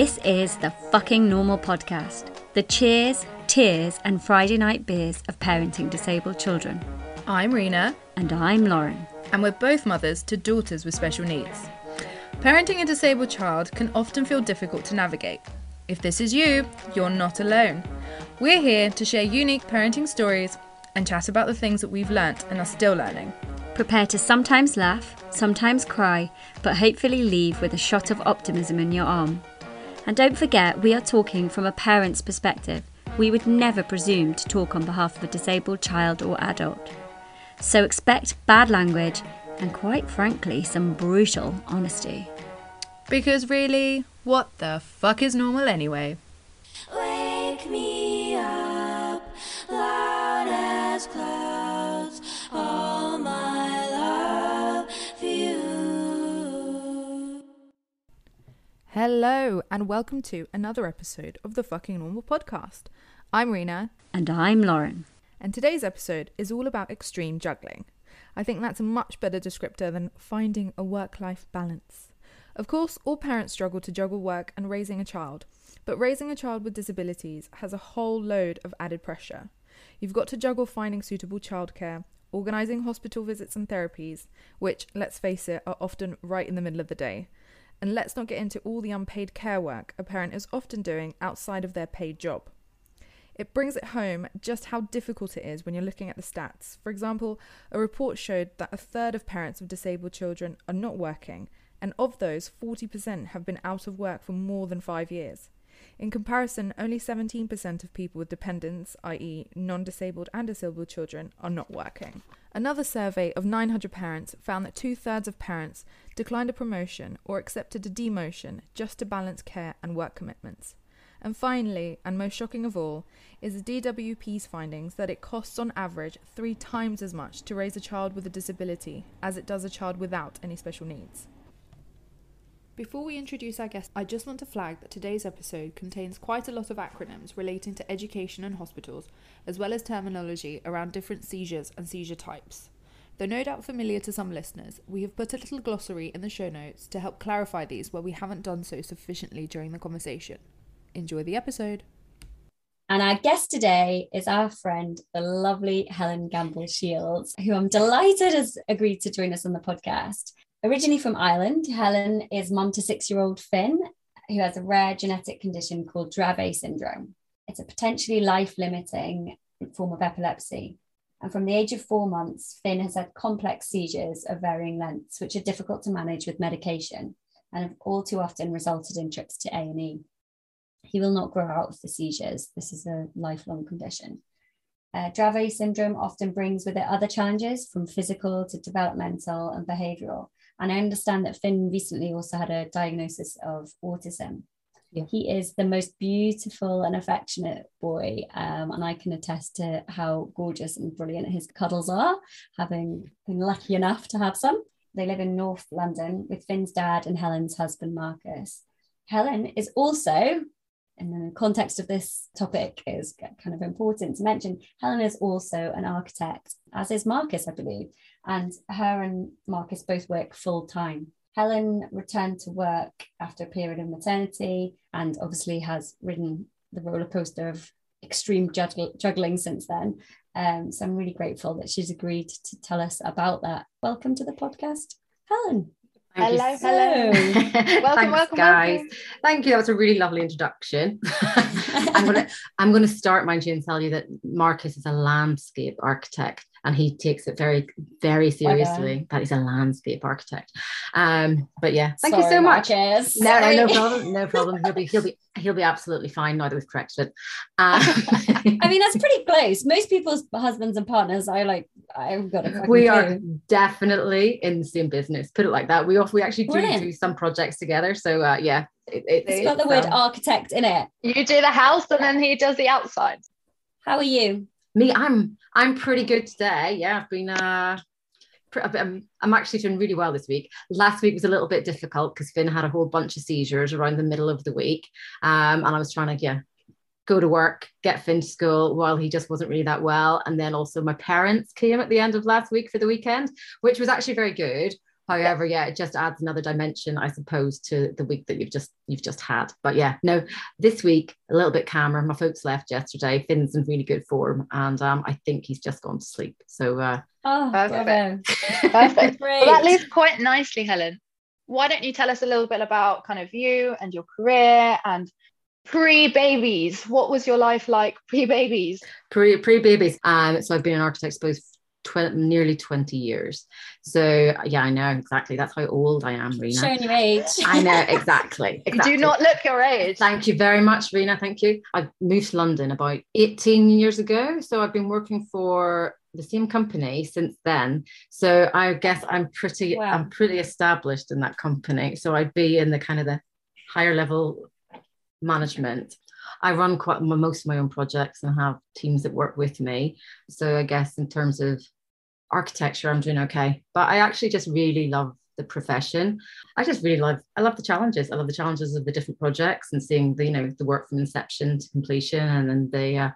This is the Fucking Normal Podcast, the cheers, tears and Friday night beers of parenting disabled children. I'm Rena. And I'm Lauren. And we're both mothers to daughters with special needs. Parenting a disabled child can often feel difficult to navigate. If this is you, you're not alone. We're here to share unique parenting stories and chat about the things that we've learnt and are still learning. Prepare to sometimes laugh, sometimes cry, but hopefully leave with a shot of optimism in your arm. And don't forget, we are talking from a parent's perspective. We would never presume to talk on behalf of a disabled child or adult. So expect bad language and, quite frankly, some brutal honesty. Because really, what the fuck is normal anyway? Wake me up, loud as clouds, all my love for you. Hello, and welcome to another episode of the Fucking Normal Podcast. I'm Rena. And I'm Lauren. And today's episode is all about extreme juggling. I think that's a much better descriptor than finding a work-life balance. Of course, all parents struggle to juggle work and raising a child, but raising a child with disabilities has a whole load of added pressure. You've got to juggle finding suitable childcare, organising hospital visits and therapies, which, let's face it, are often right in the middle of the day. And let's not get into all the unpaid care work a parent is often doing outside of their paid job. It brings it home just how difficult it is when you're looking at the stats. For example, a report showed that a third of parents of disabled children are not working, and of those, 40% have been out of work for more than 5 years. In comparison, only 17% of people with dependents, i.e. non-disabled and disabled children, are not working. Another survey of 900 parents found that two-thirds of parents declined a promotion or accepted a demotion just to balance care and work commitments. And finally, and most shocking of all, is the DWP's findings that it costs on average 3 times as much to raise a child with a disability as it does a child without any special needs. Before we introduce our guest, I just want to flag that today's episode contains quite a lot of acronyms relating to education and hospitals, as well as terminology around different seizures and seizure types. Though no doubt familiar to some listeners, we have put a little glossary in the show notes to help clarify these where we haven't done so sufficiently during the conversation. Enjoy the episode. And our guest today is our friend, the lovely Helen Gamble-Shields, who I'm delighted has agreed to join us on the podcast. Originally from Ireland, Helen is mum to 6-year-old Finn, who has a rare genetic condition called Dravet syndrome. It's a potentially life-limiting form of epilepsy. And from the age of 4 months, Finn has had complex seizures of varying lengths, which are difficult to manage with medication and have all too often resulted in trips to A&E. He will not grow out of the seizures. This is a lifelong condition. Dravet syndrome often brings with it other challenges, from physical to developmental and behavioural. And I understand that Finn recently also had a diagnosis of autism. Yeah. He is the most beautiful and affectionate boy. And I can attest to how gorgeous and brilliant his cuddles are, having been lucky enough to have some. They live in North London with Finn's dad and Helen's husband, Marcus. Helen is also, in the context of this topic, is kind of important to mention, Helen is also an architect, as is Marcus, I believe. And her and Marcus both work full time. Helen returned to work after a period of maternity and obviously has ridden the roller coaster of extreme juggling since then. So I'm really grateful that she's agreed to tell us about that. Welcome to the podcast, Helen. Hello. Welcome, guys. Thank you. That was a really lovely introduction. I'm gonna start, mind you, and tell you that Marcus is a landscape architect, and he takes it very, very seriously. That he's a landscape architect. But yeah, thank you so much. Marcus. No problem. He'll be absolutely fine now that we've corrected. I mean, that's pretty close. Most people's husbands and partners are like, I've got it. We are definitely in the same business. Put it like that. We actually do some projects together. So yeah, it's got the word architect in it. You do the house, and then he does the outside. How are you? Me, I'm pretty good today. Yeah, I've been. I'm actually doing really well this week. Last week was a little bit difficult because Finn had a whole bunch of seizures around the middle of the week, and I was trying to go to work, get Finn to school while he just wasn't really that well. And then also my parents came at the end of last week for the weekend, which was actually very good. However, yeah, it just adds another dimension, I suppose, to the week that you've just had. But yeah, no, this week a little bit calmer. My folks left yesterday. Finn's in really good form, and I think he's just gone to sleep. So perfect. Perfect. Well, that leads quite nicely, Helen. Why don't you tell us a little bit about kind of you and your career and pre-babies? What was your life like pre-babies? Pre-babies. So I've been an architect, I suppose, nearly 20 years. So yeah, I know exactly. That's how old I am, Rena. Showing your age. I know, exactly. You do not look your age. Thank you very much, Rena. Thank you. I moved to London about 18 years ago. So I've been working for the same company since then. So I guess I'm pretty established in that company. So I'd be in the kind of the higher level management. I run most of my own projects and have teams that work with me. So I guess in terms of architecture, I'm doing okay. But I actually just really love the profession. I love the challenges. I love the challenges of the different projects and seeing the, you know, the work from inception to completion, and then the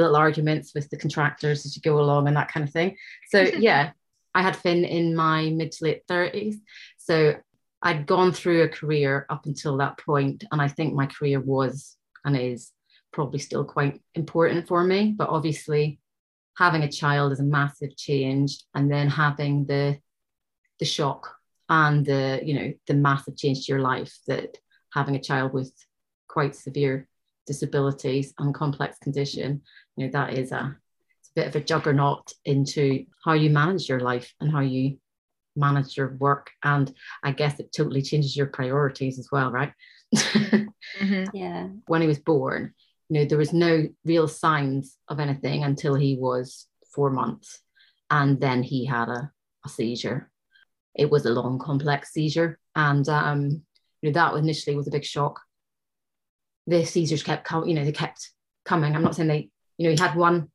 little arguments with the contractors as you go along and that kind of thing. So yeah, I had Finn in my mid to late 30s. So I'd gone through a career up until that point, and I think my career was and is probably still quite important for me. But obviously having a child is a massive change, and then having the shock and the, you know, the massive change to your life that having a child with quite severe disabilities and complex condition, you know, that is it's a bit of a juggernaut into how you manage your life and how you manage your work. And I guess it totally changes your priorities as well, right? Mm-hmm. Yeah. When he was born, you know, there was no real signs of anything until he was 4 months, and then he had a seizure. It was a long, complex seizure, and you know, that initially was a big shock. The seizures kept coming, you know, they kept coming. I'm not saying they, you know, he had one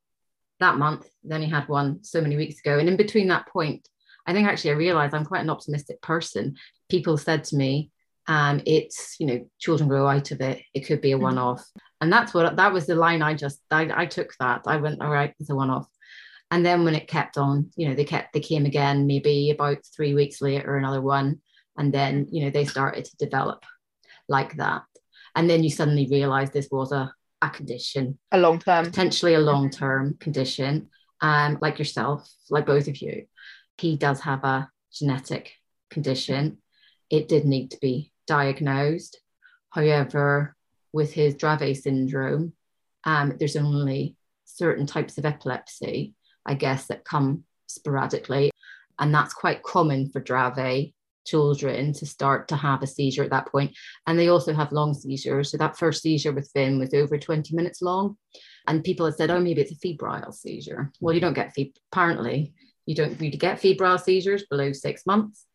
that month, then he had one so many weeks ago, and in between that point, I think actually I realized I'm quite an optimistic person. People said to me, it's, you know, children grow out of it. It could be a one-off. And that was the line I took that. I went, all right, it's a one-off. And then when it kept on, you know, they came again, maybe about 3 weeks later, another one. And then, you know, they started to develop like that. And then you suddenly realize this was a condition. A long-term. Potentially a long-term condition, like yourself, like both of you. He does have a genetic condition. It did need to be diagnosed. However, with his Dravet syndrome, there's only certain types of epilepsy, I guess, that come sporadically. And that's quite common for Dravet children to start to have a seizure at that point. And they also have long seizures. So that first seizure with Finn was over 20 minutes long. And people had said, oh, maybe it's a febrile seizure. Well, you don't get apparently. You don't really get febrile seizures below 6 months.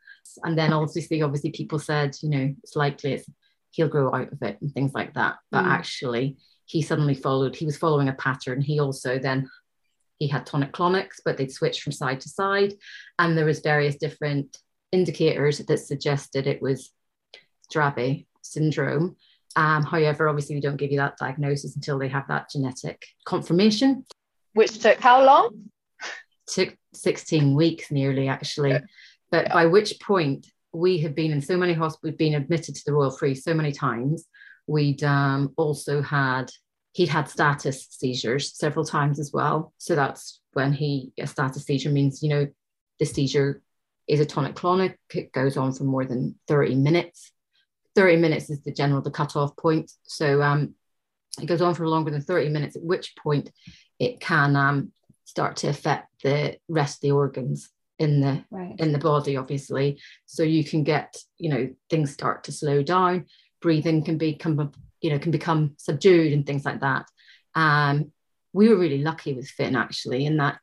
And then obviously people said, you know, it's likely he'll grow out of it and things like that. But actually he suddenly he was following a pattern. He also then, he had tonic clonics, but they'd switched from side to side. And there was various different indicators that suggested it was Dravet syndrome. However, obviously we don't give you that diagnosis until they have that genetic confirmation. Which took how long? Took 16 weeks nearly, actually. Yeah. But by which point we had been in so many hospitals, we'd been admitted to the Royal Free so many times. We'd also had, he'd had status seizures several times as well. So that's when a status seizure means, you know, the seizure is a tonic clonic. It goes on for more than 30 minutes. 30 minutes is the cutoff point. So it goes on for longer than 30 minutes, at which point it can start to affect the rest of the organs in the body, obviously. So you can get, you know, things start to slow down, breathing can become subdued and things like that. We were really lucky with Finn, actually, in that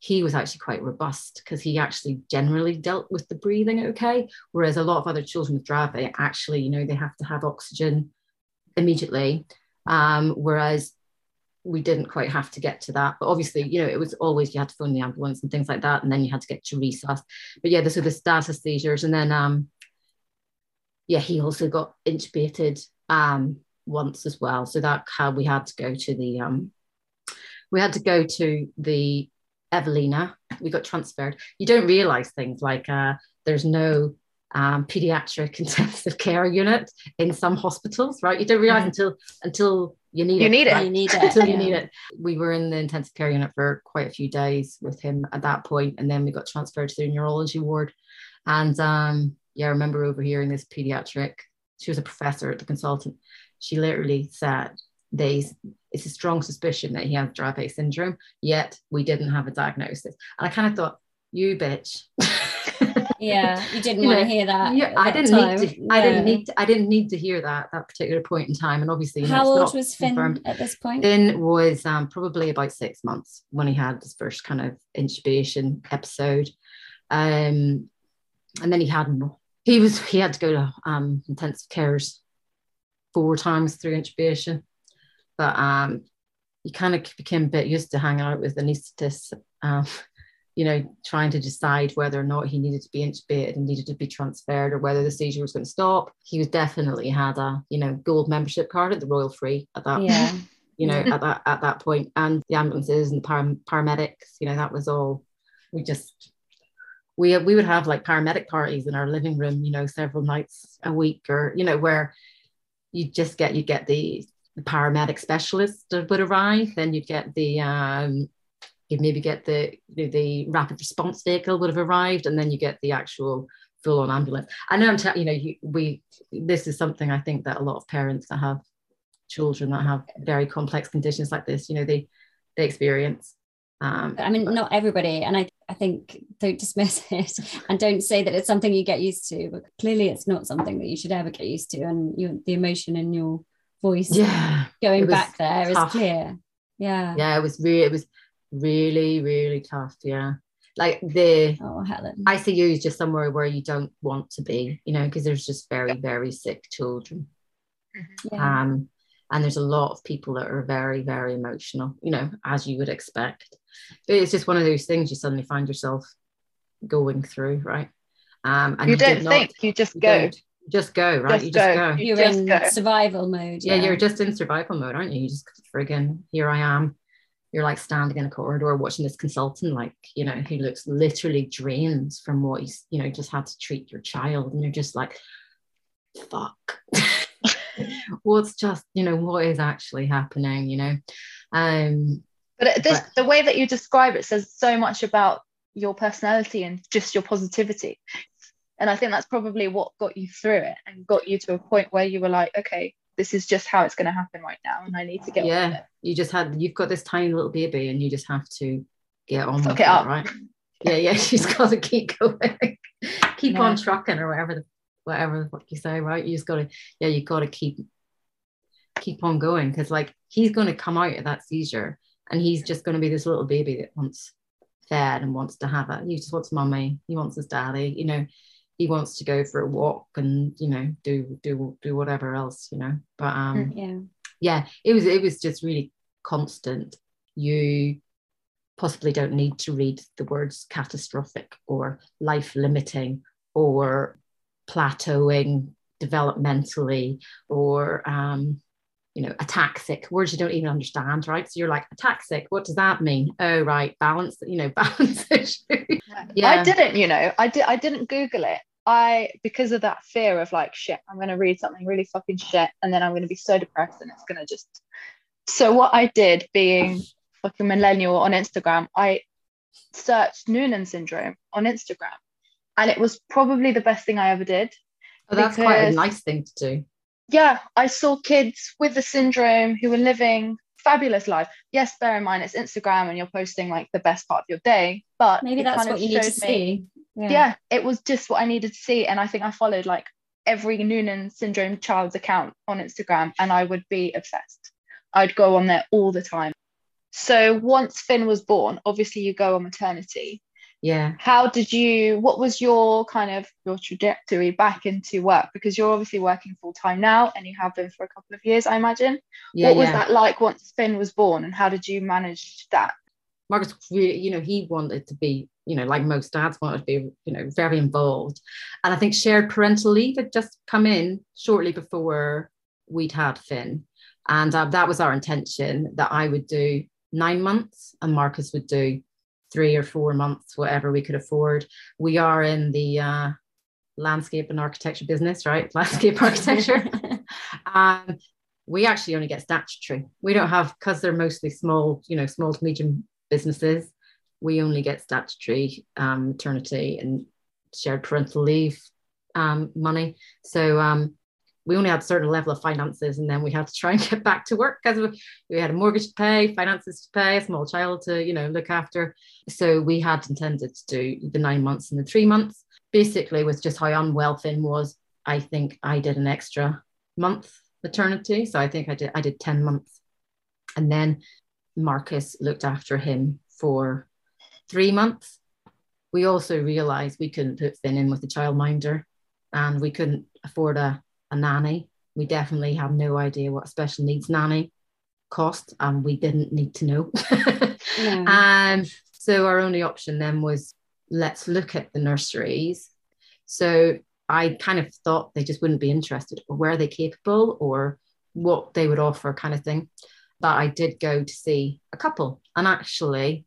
he was actually quite robust, because he actually generally dealt with the breathing okay, whereas a lot of other children with Dravet actually, you know, they have to have oxygen immediately, whereas we didn't quite have to get to that. But obviously, you know, it was always, you had to phone the ambulance and things like that, and then you had to get to resusc. But yeah, so the status seizures, and then he also got intubated once as well. So that's how we had to go to the Evelina. We got transferred. You don't realize things like There's no pediatric intensive care unit in some hospitals, right? You don't realize until you need it. We were in the intensive care unit for quite a few days with him at that point, and then we got transferred to the neurology ward. And I remember overhearing this pediatric, she was a professor at the consultant, she literally said, it's a strong suspicion that he has Dravet syndrome, yet we didn't have a diagnosis. And I kind of thought, you bitch. Yeah, you didn't want to hear that. Yeah, I didn't need to hear that particular point in time. And obviously, how old was Finn at this point? Finn was probably about 6 months when he had his first kind of intubation episode, and then he had to go to intensive cares 4 times through intubation. But you kind of became a bit used to hanging out with anaesthetists, trying to decide whether or not he needed to be intubated and needed to be transferred or whether the seizure was going to stop. He was definitely had a, gold membership card at the Royal Free at that, at that point. And the ambulances and the paramedics, that was all, we would have like paramedic parties in our living room, several nights a week or, where you'd get the paramedic specialist would arrive, then you'd get the, you'd maybe get the rapid response vehicle would have arrived, and then you get the actual full-on ambulance. I know I'm telling this is something I think that a lot of parents that have children that have very complex conditions like this, they experience. Not everybody, and I think don't dismiss it and don't say that it's something you get used to, but clearly it's not something that you should ever get used to, and the emotion in your voice going back there tough. Is clear. Yeah, it was really, really tough. Yeah. Like Helen. ICU is just somewhere where you don't want to be, because there's just very, very sick children. Yeah. And there's a lot of people that are very, very emotional, as you would expect. But it's just one of those things you suddenly find yourself going through, right? And you just go. You're in survival mode. Yeah, you're just in survival mode, aren't you? You just friggin' here I am. You're like standing in a corridor watching this consultant, who looks literally drained from what he's, just had to treat your child. And you're just like, fuck, what is actually happening, But the way that you describe it says so much about your personality and just your positivity. And I think that's probably what got you through it and got you to a point where you were like, okay, this is just how it's going to happen right now, and I need to get on with it. You've got this tiny little baby, and you just have to get on with it, right? Yeah, she's got to keep going, on trucking, or whatever the fuck you say, right? You just got to, you've got to keep on going, because he's going to come out of that seizure, and he's just going to be this little baby that wants fed and wants to have it. He just wants mummy, he wants his daddy, He wants to go for a walk and, do whatever else, But it was just really constant. You possibly don't need to read the words catastrophic or life limiting or plateauing developmentally or ataxic, words you don't even understand, right? So you're like, ataxic, what does that mean? Oh, right, balance issue. Yeah. I didn't Google it. Because of that fear of shit, I'm going to read something really fucking shit and then I'm going to be so depressed and it's going to just... So what I did, being fucking millennial on Instagram, I searched Noonan syndrome on Instagram, and it was probably the best thing I ever did. Oh, that's quite a nice thing to do. Yeah, I saw kids with the syndrome who were living fabulous life. Yes, bear in mind, it's Instagram and you're posting the best part of your day, but maybe that's what you need to see. Yeah, it was just what I needed to see. And I think I followed every Noonan syndrome child's account on Instagram, and I would be obsessed. I'd go on there all the time. So once Finn was born, obviously you go on maternity. Yeah. What was your your trajectory back into work? Because you're obviously working full time now, and you have been for a couple of years, I imagine. Yeah, what was that like once Finn was born, and how did you manage that? Marcus, he wanted to be, like most dads wanted to be, very involved. And I think shared parental leave had just come in shortly before we'd had Finn. And that was our intention, that I would do 9 months and Marcus would do 3 or 4 months, whatever we could afford. We are in the landscape and architecture business, right? Landscape architecture. We actually only get statutory. We don't have, because they're mostly small, you know, small to medium businesses. We only get statutory maternity and shared parental leave money. So we only had a certain level of finances, and then we had to try and get back to work because we had a mortgage to pay, finances to pay, a small child to, you know, look after. So we had intended to do the 9 months and the 3 months. Basically, with just how unwell Finn was, I think I did an extra month maternity. So I think I did 10 months. And then Marcus looked after him for 3 months. We also realized we couldn't put Finn in with the childminder, and we couldn't afford a nanny. We definitely have no idea what a special needs nanny cost, and we didn't need to know. No. So our only option then was, let's look at the nurseries. So I kind of thought they just wouldn't be interested, or were they capable, or what they would offer, kind of thing. But I did go to see a couple, and actually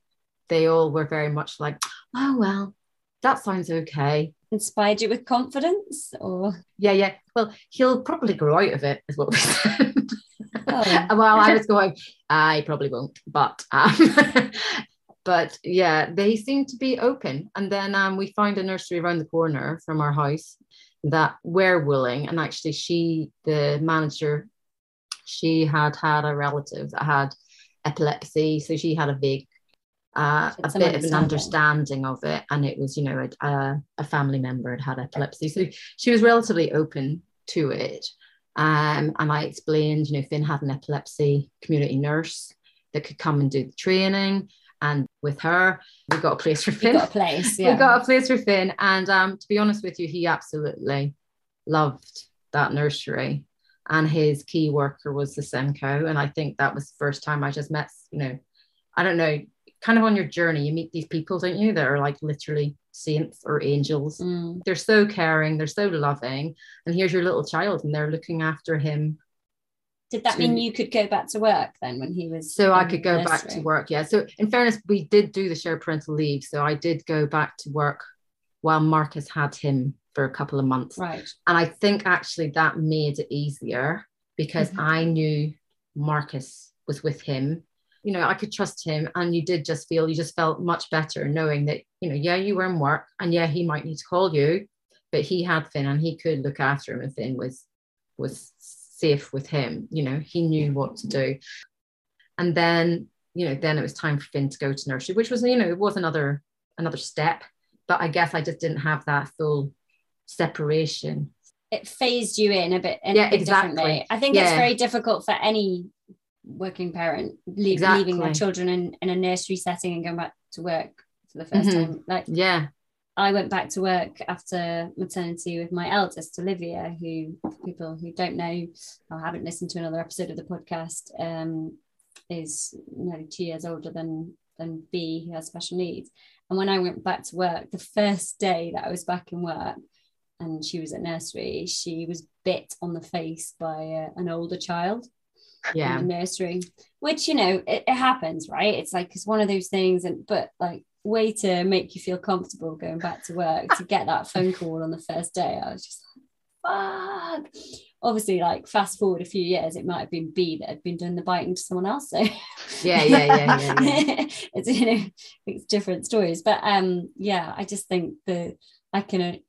they all were very much like, oh, well, that sounds okay. Inspired you with confidence, or? Yeah. Well, he'll probably grow out of it, is what we said. Oh. Well, I was going, I probably won't, but. But yeah, they seemed to be open. And then we found a nursery around the corner from our house that were willing. And actually the manager, she had a relative that had epilepsy. So she had a vague, a bit of an understanding of it. And it was, you know, a family member had epilepsy. So she was relatively open to it. And I explained, you know, Finn had an epilepsy community nurse that could come and do the training. And with her, we got a place for Finn. We got a place for Finn. And to be honest with you, he absolutely loved that nursery. And his key worker was the senco. And I think that was the first time I just met, you know, I don't know, kind of on your journey, you meet these people, don't you? That are like literally saints or angels. Mm. They're so caring. They're so loving. And here's your little child, and they're looking after him. Did that mean you could go back to work then when he was? So I could go back to work, yeah. So in fairness, we did do the shared parental leave. So I did go back to work while Marcus had him for a couple of months. Right. And I think actually that made it easier because I knew Marcus was with him. You know, I could trust him, and you just felt much better knowing that, you know, yeah, you were in work, and yeah, he might need to call you, but he had Finn and he could look after him, and Finn was safe with him. You know, he knew what to do. And then, you know, then it was time for Finn to go to nursery, which was, you know, it was another step, but I guess I just didn't have that full separation. It phased you in a bit, exactly. Differently. I think it's very difficult for any working parent leaving their children in a nursery setting and going back to work for the first time. Like, yeah, I went back to work after maternity with my eldest, Olivia, who, people who don't know or haven't listened to another episode of the podcast, is nearly 2 years older than B, who has special needs. And when I went back to work, the first day that I was back in work and she was at nursery, she was bit on the face by an older child. Yeah. In the nursery, which, you know, it happens, right? It's like, it's one of those things, but like, way to make you feel comfortable going back to work to get that phone call on the first day. I was just like, fuck. Obviously, like, fast forward a few years, it might have been B that had been doing the biting to someone else. So yeah. It's, you know, it's different stories, but yeah, I just think that I can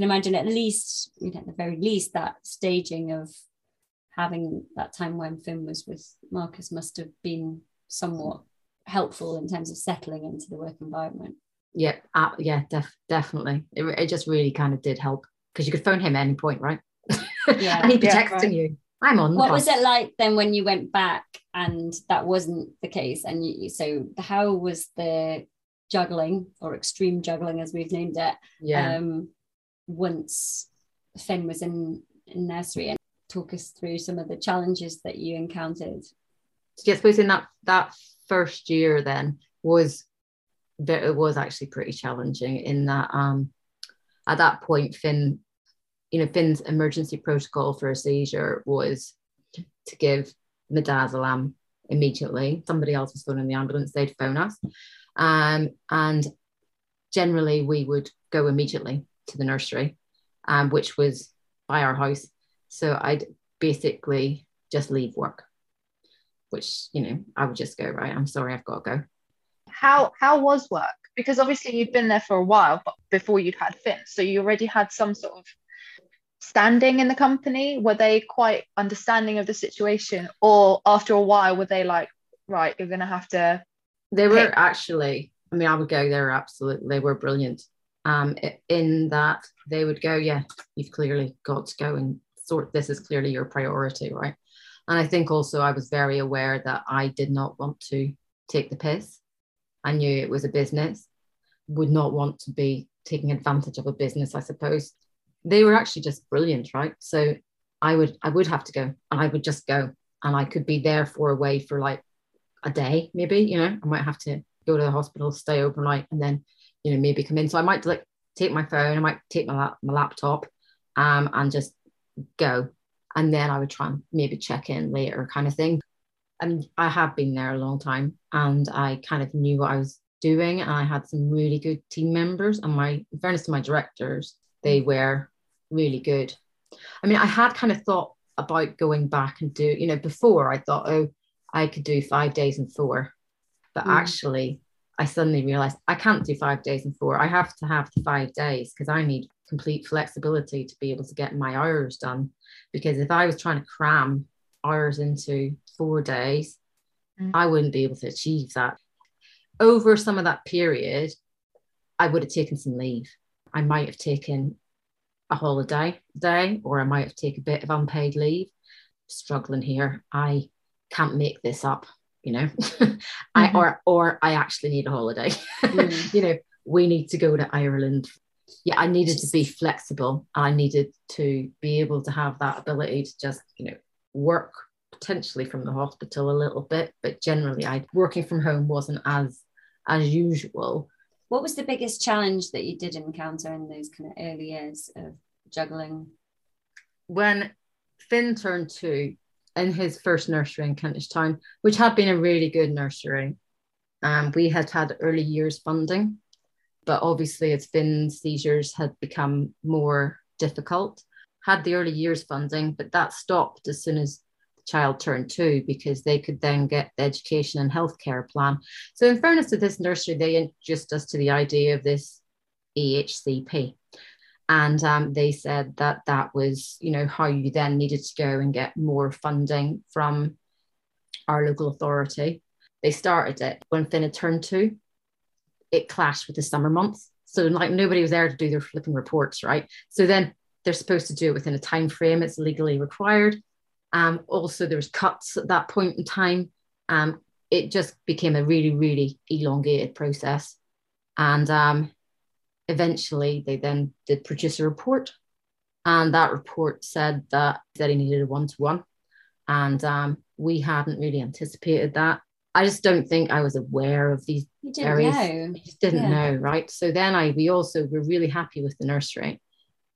imagine, at least, you know, at the very least, that staging of having that time when Finn was with Marcus must have been somewhat helpful in terms of settling into the work environment. Definitely. It just really kind of did help, because you could phone him at any point, right? Yeah. And he'd be texting you, I'm on. What was it like then when you went back and that wasn't the case? And so how was the juggling, or extreme juggling as we've named it, once Finn was in nursery? And talk us through some of the challenges that you encountered. Yeah, I suppose in that first year then was actually pretty challenging, in that at that point Finn's emergency protocol for a seizure was to give midazolam immediately. Somebody else was phoning the ambulance, they'd phone us, And generally we would go immediately to the nursery, which was by our house. So I'd basically just leave work, which, you know, I would just go, right, I'm sorry, I've got to go. How was work? Because obviously you'd been there for a while, but before you'd had Finn, so you already had some sort of standing in the company. Were they quite understanding of the situation, or after a while were they like, right, you're gonna have to? They were actually, I mean, I would go, they were absolutely, they were brilliant, in that they would go, yeah, you've clearly got to go and sort, this is clearly your priority, right? And I think also I was very aware that I did not want to take the piss. I knew it was a business, would not want to be taking advantage of a business, I suppose. They were actually just brilliant, right? So I would have to go, and I would just go, and I could be there for away for like a day, maybe, you know, I might have to go to the hospital, stay overnight, and then, you know, maybe come in. So I might like take my phone, I might take my laptop, and just go. And then I would try and maybe check in later, kind of thing. And I have been there a long time, and I kind of knew what I was doing. And I had some really good team members, and in fairness to my directors, they were really good. I mean, I had kind of thought about going back and do, you know, before I thought, oh, I could do 5 days and 4, but actually I suddenly realized I can't do 5 days and 4. I have to have the 5 days because I need complete flexibility to be able to get my hours done. Because if I was trying to cram hours into 4 days, I wouldn't be able to achieve that. Over some of that period, I would have taken some leave. I might have taken a holiday day, or I might have taken a bit of unpaid leave. Struggling here, I can't make this up, you know. Or I actually need a holiday. You know, we need to go to Ireland. Yeah, I needed to be flexible. I needed to be able to have that ability to just, you know, work potentially from the hospital a little bit, but generally working from home wasn't as usual. What was the biggest challenge that you did encounter in those kind of early years of juggling? When Finn turned 2, in his first nursery in Kentish Town, which had been a really good nursery, we had had early years funding, but obviously as Finn's seizures had become more difficult, had the early years funding, but that stopped as soon as the child turned 2, because they could then get the education and healthcare plan. So in fairness to this nursery, they introduced us to the idea of this EHCP. And they said that was, you know, how you then needed to go and get more funding from our local authority. They started it when Finn had turned 2. It clashed with the summer months. So like nobody was there to do their flipping reports, right? So then they're supposed to do it within a time frame. It's legally required. Also, there was cuts at that point in time. It just became a really, really elongated process. And eventually they then did produce a report, and that report said that he needed a 1-to-1, and we hadn't really anticipated that. I just don't think I was aware of these areas. I just didn't know, right? So then we also were really happy with the nursery,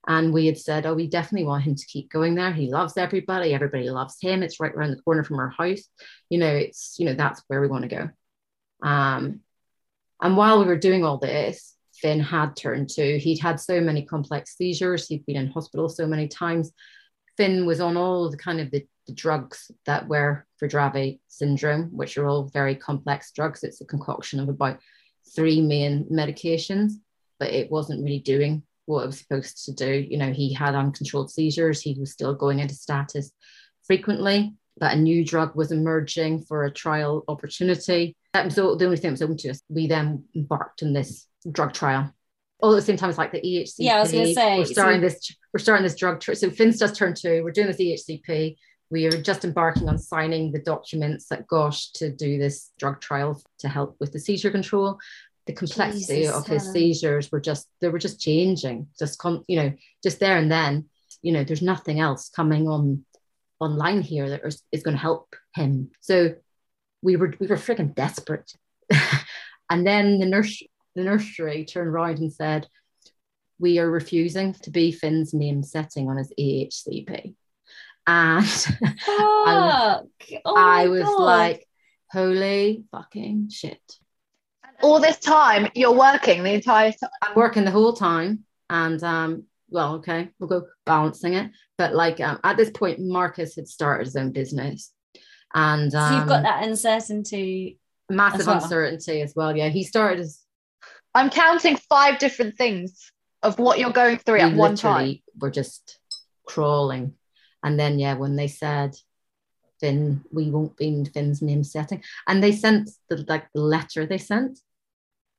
and we had said, oh, we definitely want him to keep going there. He loves everybody. Everybody loves him. It's right around the corner from our house. You know, it's, you know, that's where we want to go. And while we were doing all this, Finn had turned 2. He'd had so many complex seizures. He'd been in hospital so many times. Finn was on all the kind of the drugs that were for Dravet syndrome, which are all very complex drugs. It's a concoction of about 3 main medications, but it wasn't really doing what it was supposed to do. You know, he had uncontrolled seizures. He was still going into status frequently, but a new drug was emerging for a trial opportunity. So the only thing that was open to us, we then embarked on this drug trial. All at the same time, it's like the EHCP. Yeah, I was going to say. We're starting this drug trial. So Finn's just turned 2. We're doing this EHCP. We are just embarking on signing the documents at GOSH to do this drug trial to help with the seizure control. The complexity of his seizures were just changing. Just there and then. You know, there's nothing else coming online here that is going to help him. So we were freaking desperate. And then the nursery turned round and said, we are refusing to be Finn's name setting on his EHCP. And I was like, holy fucking shit. all this time you're working the entire time? I'm working the whole time, and well, okay, we'll go balancing it. But like at this point, Marcus had started his own business, and so you've got that uncertainty, massive uncertainty as well. Yeah, he started his. I'm counting 5 different things of what you're going through at one time. We're just crawling, and then yeah, when they said, "Finn, we won't be in Finn's name setting," and they sent the letter they sent,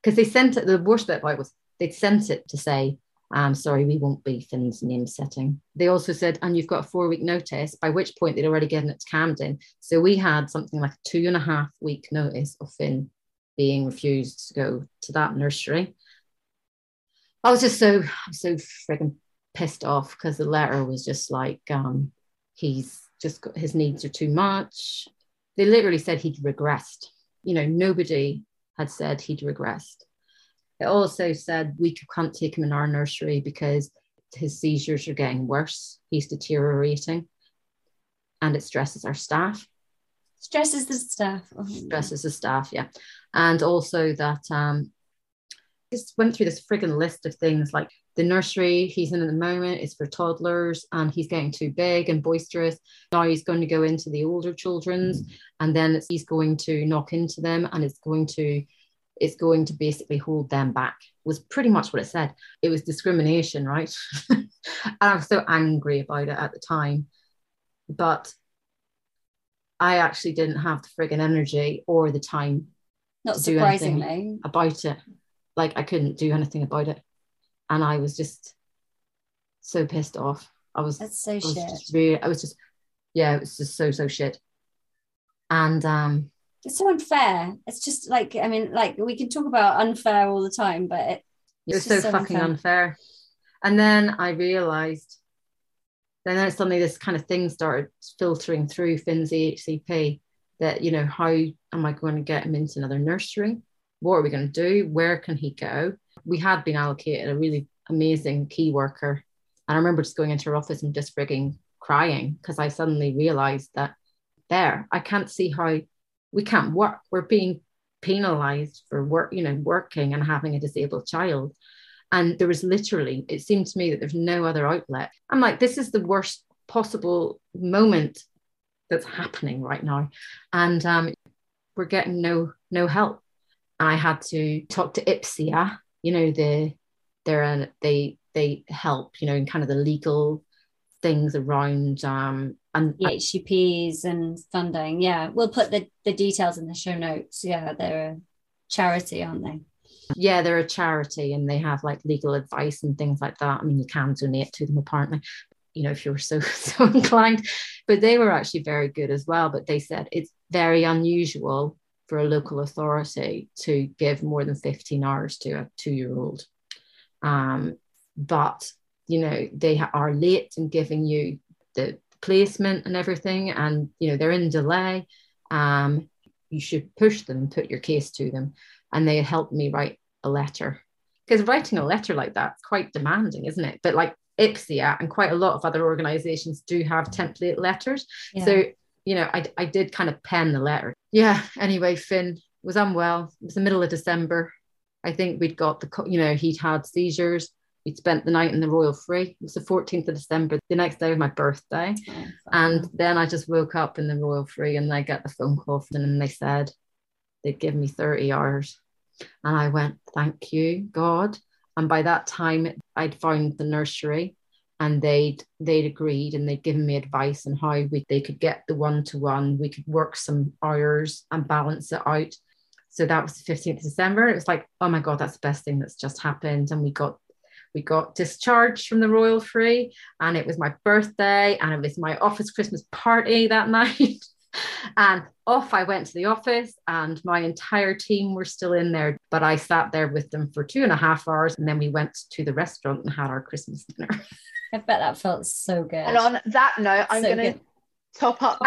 because they sent it. The worst bit about it was they'd sent it to say, "I'm sorry, we won't be Finn's name setting." They also said, "And you've got a 4-week notice," by which point they'd already given it to Camden. So we had something like a 2.5-week notice of Finn being refused to go to that nursery. I was just so frigging pissed off, because the letter was just like, he's just got, his needs are too much. They literally said he'd regressed. You know, nobody had said he'd regressed. It also said we can't take him in our nursery because his seizures are getting worse. He's deteriorating, and it stresses our staff. Stresses the staff. Oh. Stresses the staff, yeah. And also that just went through this frigging list of things, like the nursery he's in at the moment is for toddlers, and he's getting too big and boisterous. Now he's going to go into the older children's, and then he's going to knock into them, and it's going to basically hold them back, was pretty much what it said. It was discrimination, right? And I was so angry about it at the time. But I actually didn't have the friggin' energy or the time not to do anything about it. Like, I couldn't do anything about it. And I was just so pissed off. It was just so shit. And it's so unfair. It's just like, I mean, like, we can talk about unfair all the time, but it was so fucking unfair. And then I realised, then suddenly this kind of thing started filtering through Finn's EHCP, that, you know, how am I going to get him into another nursery? What are we going to do? Where can he go? We had been allocated a really amazing key worker. And I remember just going into her office and just frigging crying, because I suddenly realised that I can't see how we can't work. We're being penalised for work, you know, working and having a disabled child. And there was literally, it seemed to me that there's no other outlet. I'm like, this is the worst possible moment that's happening right now. And we're getting no help. And I had to talk to Ipsia, you know, they help, you know, in kind of the legal things around and EHCPs and funding. Yeah, we'll put the details in the show notes. Yeah, they're a charity, aren't they? Yeah, they're a charity, and they have like legal advice and things like that. I mean, you can donate to them apparently, you know, if you're so inclined. But they were actually very good as well. But they said it's very unusual for a local authority to give more than 15 hours to a 2-year-old. But you know, they are late in giving you the placement and everything, and you know, they're in delay. You should push them, put your case to them. And they helped me write a letter, because writing a letter like that's quite demanding, isn't it? But like Ipsia and quite a lot of other organizations do have template letters. Yeah. So, you know, I did kind of pen the letter. Yeah. Anyway, Finn was unwell. It was the middle of December. I think we'd got you know, he'd had seizures. We'd spent the night in the Royal Free. It was the 14th of December, the next day of my birthday. Oh, and then I just woke up in the Royal Free, and I got the phone call from them, and they said they'd give me 30 hours. And I went, thank you, God. And by that time, I'd found the nursery, and they'd agreed, and they'd given me advice on how they could get the one-to-one. We could work some hours and balance it out. So that was the 15th of December. It was like, oh my God, that's the best thing that's just happened. And we got discharged from the Royal Free, and it was my birthday, and it was my office Christmas party that night. And off I went to the office, and my entire team were still in there, but I sat there with them for 2.5 hours, and then we went to the restaurant and had our Christmas dinner. I bet that felt so good. And on that note, I'm so going to top up.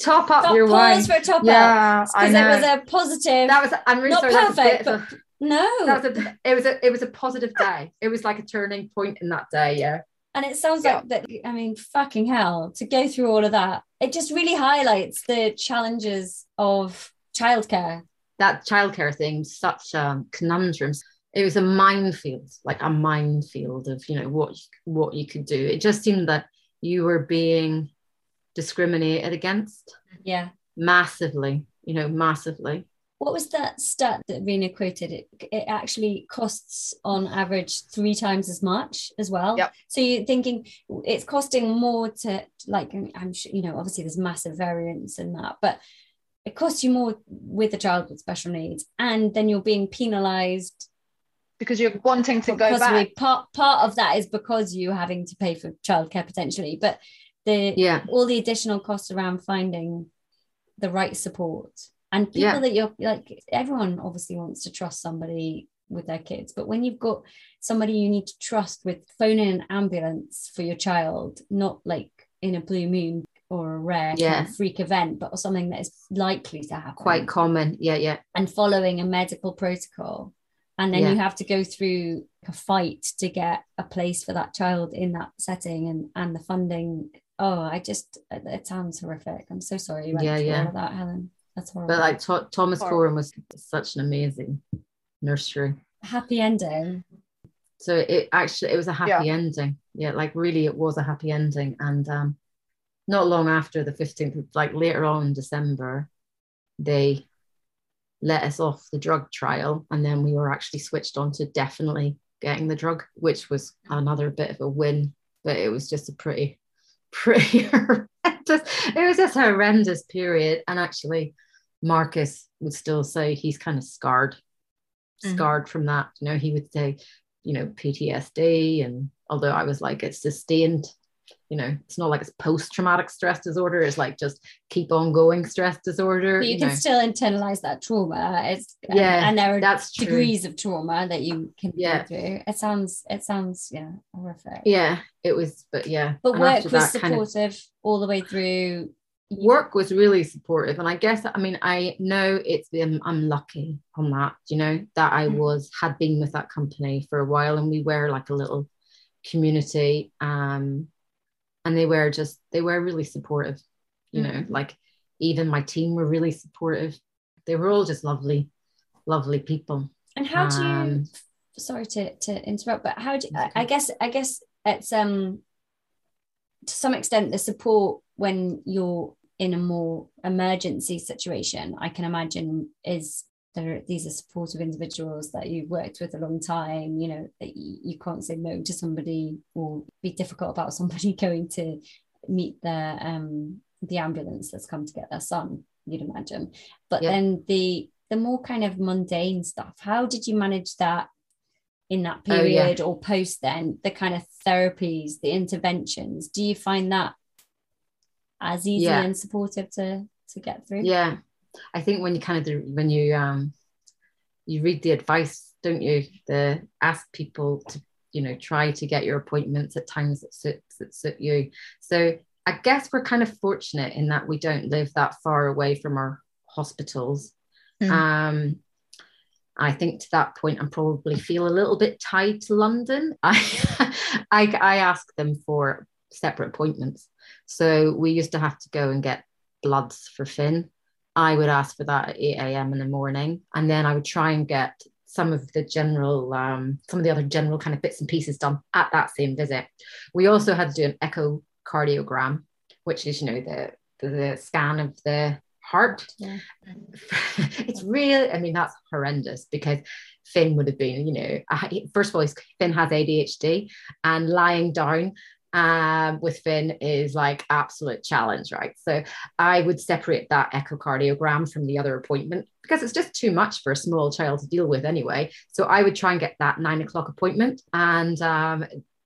Top up your wine. For a top up. Because it was a positive. That was, I'm really not sorry, perfect, that was but... No, that was it was a positive day. It was like a turning point in that day, yeah. And it sounds like that. I mean, fucking hell, to go through all of that, it just really highlights the challenges of childcare that childcare thing was such a conundrum. It was a minefield, like a minefield of, you know, what you could do. It just seemed that you were being discriminated against. Yeah. Massively, you know, massively. What was that stat that Rena quoted? It actually costs on average 3 times as much as well. Yep. So you're thinking it's costing more to, like, I'm sure, you know, obviously there's massive variance in that, but it costs you more with a child with special needs, and then you're being penalized because you're wanting to go back. Part of that is because you're having to pay for childcare potentially, but all the additional costs around finding the right support. And people that you're like, everyone obviously wants to trust somebody with their kids. But when you've got somebody you need to trust with phoning an ambulance for your child, not like in a blue moon or a rare kind of freak event, but something that is likely to happen. Quite common. Yeah, yeah. And following a medical protocol. And then you have to go through a fight to get a place for that child in that setting and the funding. Oh, it sounds horrific. I'm so sorry you went through all of that, Helen. That's horrible. But like Thomas Coram was such an amazing nursery. Happy ending. So it was a happy ending. Yeah, like really it was a happy ending. And not long after the 15th, like later on in December, they let us off the drug trial. And then we were actually switched on to definitely getting the drug, which was another bit of a win. But it was just a pretty it was just a horrendous period. And actually Marcus would still say he's kind of scarred from that, you know. He would say, you know, PTSD, and although I was like, it's sustained, you know, it's not like it's post-traumatic stress disorder, it's like just keep on going stress disorder, but you can still internalize that trauma. It's and there are degrees of trauma that you can go through. It sounds horrific. It was, but work was supportive all the way through. Work was really supportive, and I guess, I mean, I know it's been, I'm lucky on that, you know, that I had been with that company for a while, and we were like a little community, and they were really supportive, you know, like even my team were really supportive. They were all just lovely, lovely people. And how do you, sorry to interrupt, but how do you, I guess it's, to some extent the support when you're in a more emergency situation, I can imagine is these are supportive individuals that you've worked with a long time, you know, that you can't say no to somebody or be difficult about somebody going to meet the ambulance that's come to get their son, you'd imagine. But then the more kind of mundane stuff, how did you manage that in that period or post then, the kind of therapies, the interventions? Do you find that as easy and supportive to get through? Yeah. I think when you kind of you read the advice, don't you? The ask people to, you know, try to get your appointments at times that suit you. So I guess we're kind of fortunate in that we don't live that far away from our hospitals. I think to that point, I probably feel a little bit tied to London. I asked them for separate appointments. So we used to have to go and get bloods for Finn. I would ask for that at 8 a.m. in the morning. And then I would try and get some of the other general kind of bits and pieces done at that same visit. We also had to do an echocardiogram, which is, you know, the scan of the heart. Yeah. It's really, I mean, that's horrendous because Finn would have been, you know, first of all, Finn has ADHD, and lying down with Finn is like absolute challenge, right? So I would separate that echocardiogram from the other appointment because it's just too much for a small child to deal with anyway. So I would try and get that 9 o'clock appointment, and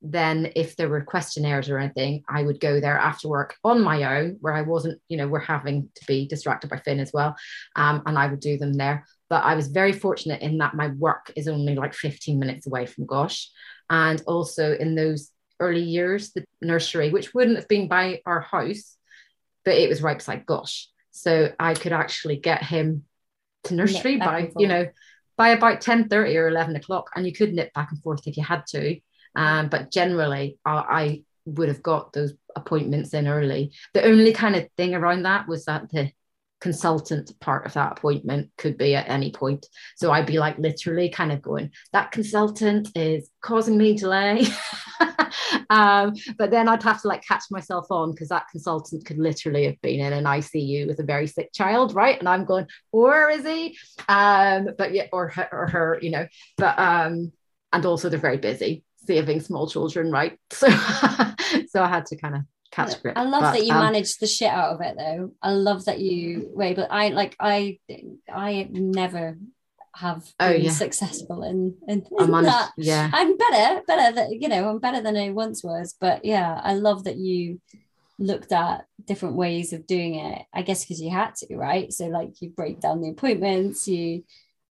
then if there were questionnaires or anything, I would go there after work on my own, where I wasn't, you know, we're having to be distracted by Finn as well, and I would do them there. But I was very fortunate in that my work is only like 15 minutes away from GOSH, and also in those early years, the nursery, which wouldn't have been by our house, but it was right beside GOSH, so I could actually get him to nursery by about 10:30 or 11 o'clock, and you could nip back and forth if you had to, but generally I would have got those appointments in early. The only kind of thing around that was that the consultant part of that appointment could be at any point. So I'd be like literally kind of going, that consultant is causing me delay. But then I'd have to like catch myself on, because that consultant could literally have been in an ICU with a very sick child, right? And I'm going, where is he? But yeah, or her, you know, but and also they're very busy saving small children, right? So so I had to kind of catch grip. I love that you managed the shit out of it though. I love that you were able. I never have been successful in that. Yeah, I'm better that, you know, I'm better than I once was, but yeah, I love that you looked at different ways of doing it, I guess, because you had to, right? So like you break down the appointments, you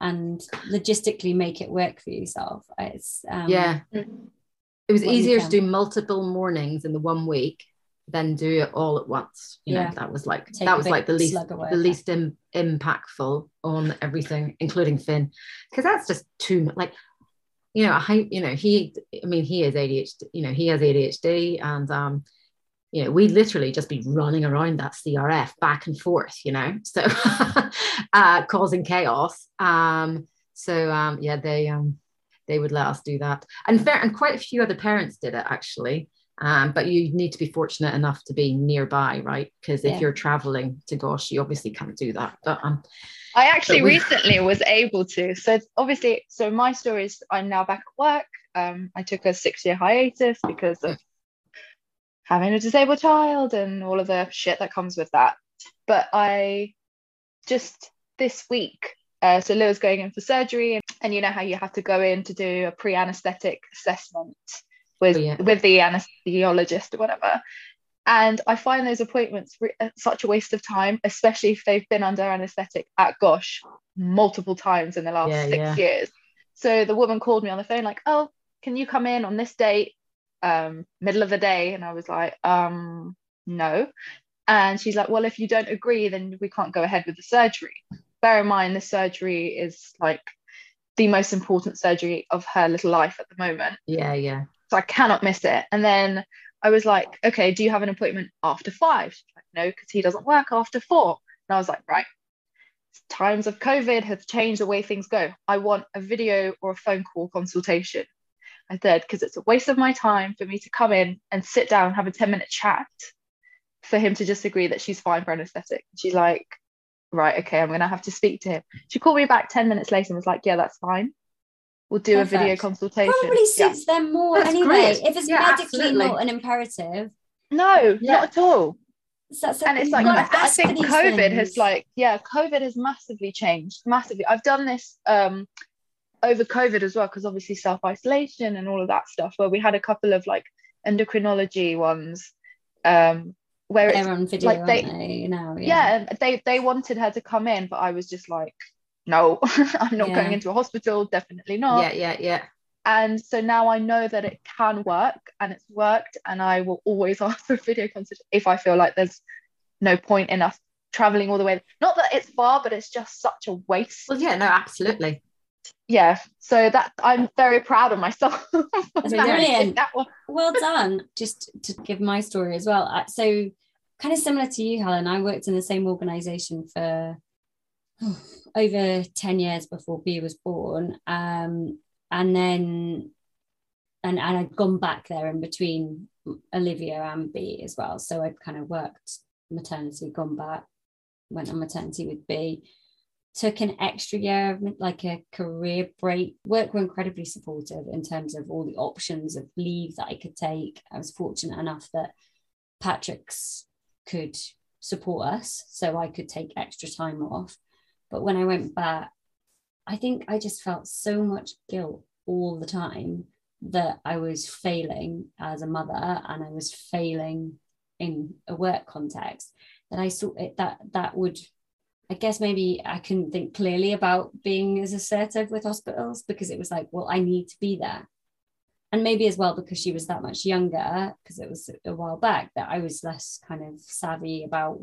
and logistically make it work for yourself. It's it was easier to do multiple mornings in the 1 week than do it all at once, you know. That was like the least impactful on everything, including Finn, because that's just too much. Like, you know, he is ADHD, you know, he has ADHD, and you know, we'd literally just be running around that CRF back and forth, you know, so causing chaos. They would let us do that, and quite a few other parents did it actually. But you need to be fortunate enough to be nearby, right? Because if you're traveling to GOSH, you obviously can't do that. But I actually recently was able to. So obviously, so my story is I'm now back at work. I took a 6-year hiatus because of having a disabled child and all of the shit that comes with that. But I just this week, so Lou was going in for surgery, and you know how you have to go in to do a pre-anesthetic assessment with the anesthesiologist or whatever, and I find those appointments such a waste of time, especially if they've been under anesthetic at GOSH multiple times in the last 6 years. So the woman called me on the phone like, oh, can you come in on this date, middle of the day? And I was like, no. And she's like, well, if you don't agree, then we can't go ahead with the surgery. Bear in mind, the surgery is like the most important surgery of her little life at the moment. So I cannot miss it. And then I was like, okay, do you have an appointment after 5? She's like, no, because he doesn't work after 4. And I was like, right, times of COVID have changed the way things go. I want a video or a phone call consultation. I said, because it's a waste of my time for me to come in and sit down, have a 10-minute chat for him to just agree that she's fine for anesthetic. She's like, right, okay, I'm going to have to speak to him. She called me back 10 minutes later and was like, yeah, that's fine. We'll do a video consultation. Probably suits them more anyway. If it's medically not an imperative. No, not at all. And it's like, I think COVID has COVID has massively changed, massively. I've done this over COVID as well, because obviously self-isolation and all of that stuff, where we had a couple of like endocrinology ones, where it's on video, like they now, they wanted her to come in, but I was just like, no, I'm not going into a hospital, definitely not. And so now I know that it can work, and it's worked, and I will always ask for a video consultation if I feel like there's no point in us traveling all the way. Not that it's far, but it's just such a waste. Well, yeah, no, absolutely. Yeah, so that I'm very proud of myself. That's brilliant. Well done. Just to give my story as well. So kind of similar to you, Helen, I worked in the same organisation for over 10 years before B was born, and I'd gone back there in between Olivia and B as well, so I'd kind of worked maternity, gone back, went on maternity with B, took an extra year of like a career break. Work were incredibly supportive in terms of all the options of leave that I could take. I was fortunate enough that Patrick's could support us, so I could take extra time off. But when I went back, I think I just felt so much guilt all the time that I was failing as a mother, and I was failing in a work context, that I saw it, that would, I guess maybe I couldn't think clearly about being as assertive with hospitals, because it was like, well, I need to be there. And maybe as well because she was that much younger, because it was a while back, that I was less kind of savvy about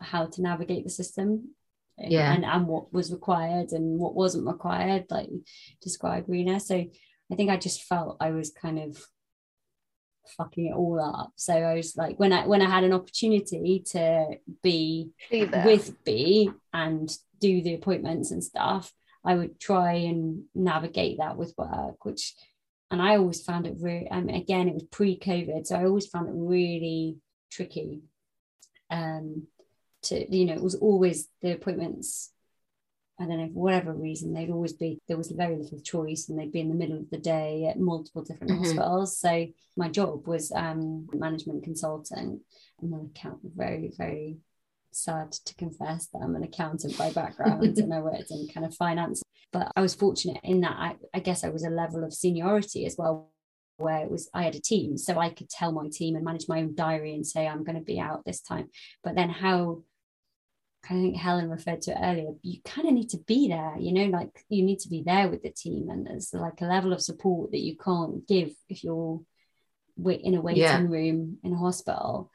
how to navigate the system. And what was required and what wasn't required, like described Rena. So I think I just felt I was kind of fucking it all up. So I was like, when I had an opportunity to be with B and do the appointments and stuff, I would try and navigate that with work, which, and I always found it really, again, it was pre-COVID, so I always found it really tricky. To, you know, it was always the appointments, I don't know, for whatever reason, they'd always be, there was very little choice, and they'd be in the middle of the day at multiple different hospitals. So my job was management consultant. I'm an accountant, very, very sad to confess that I'm an accountant by background and I worked in kind of finance. But I was fortunate in that I guess I was a level of seniority as well, where it was, I had a team, so I could tell my team and manage my own diary and say, I'm going to be out this time. But then how, I think Helen referred to it earlier, you kind of need to be there, you know, like you need to be there with the team, and there's like a level of support that you can't give if you're in a waiting room in a hospital.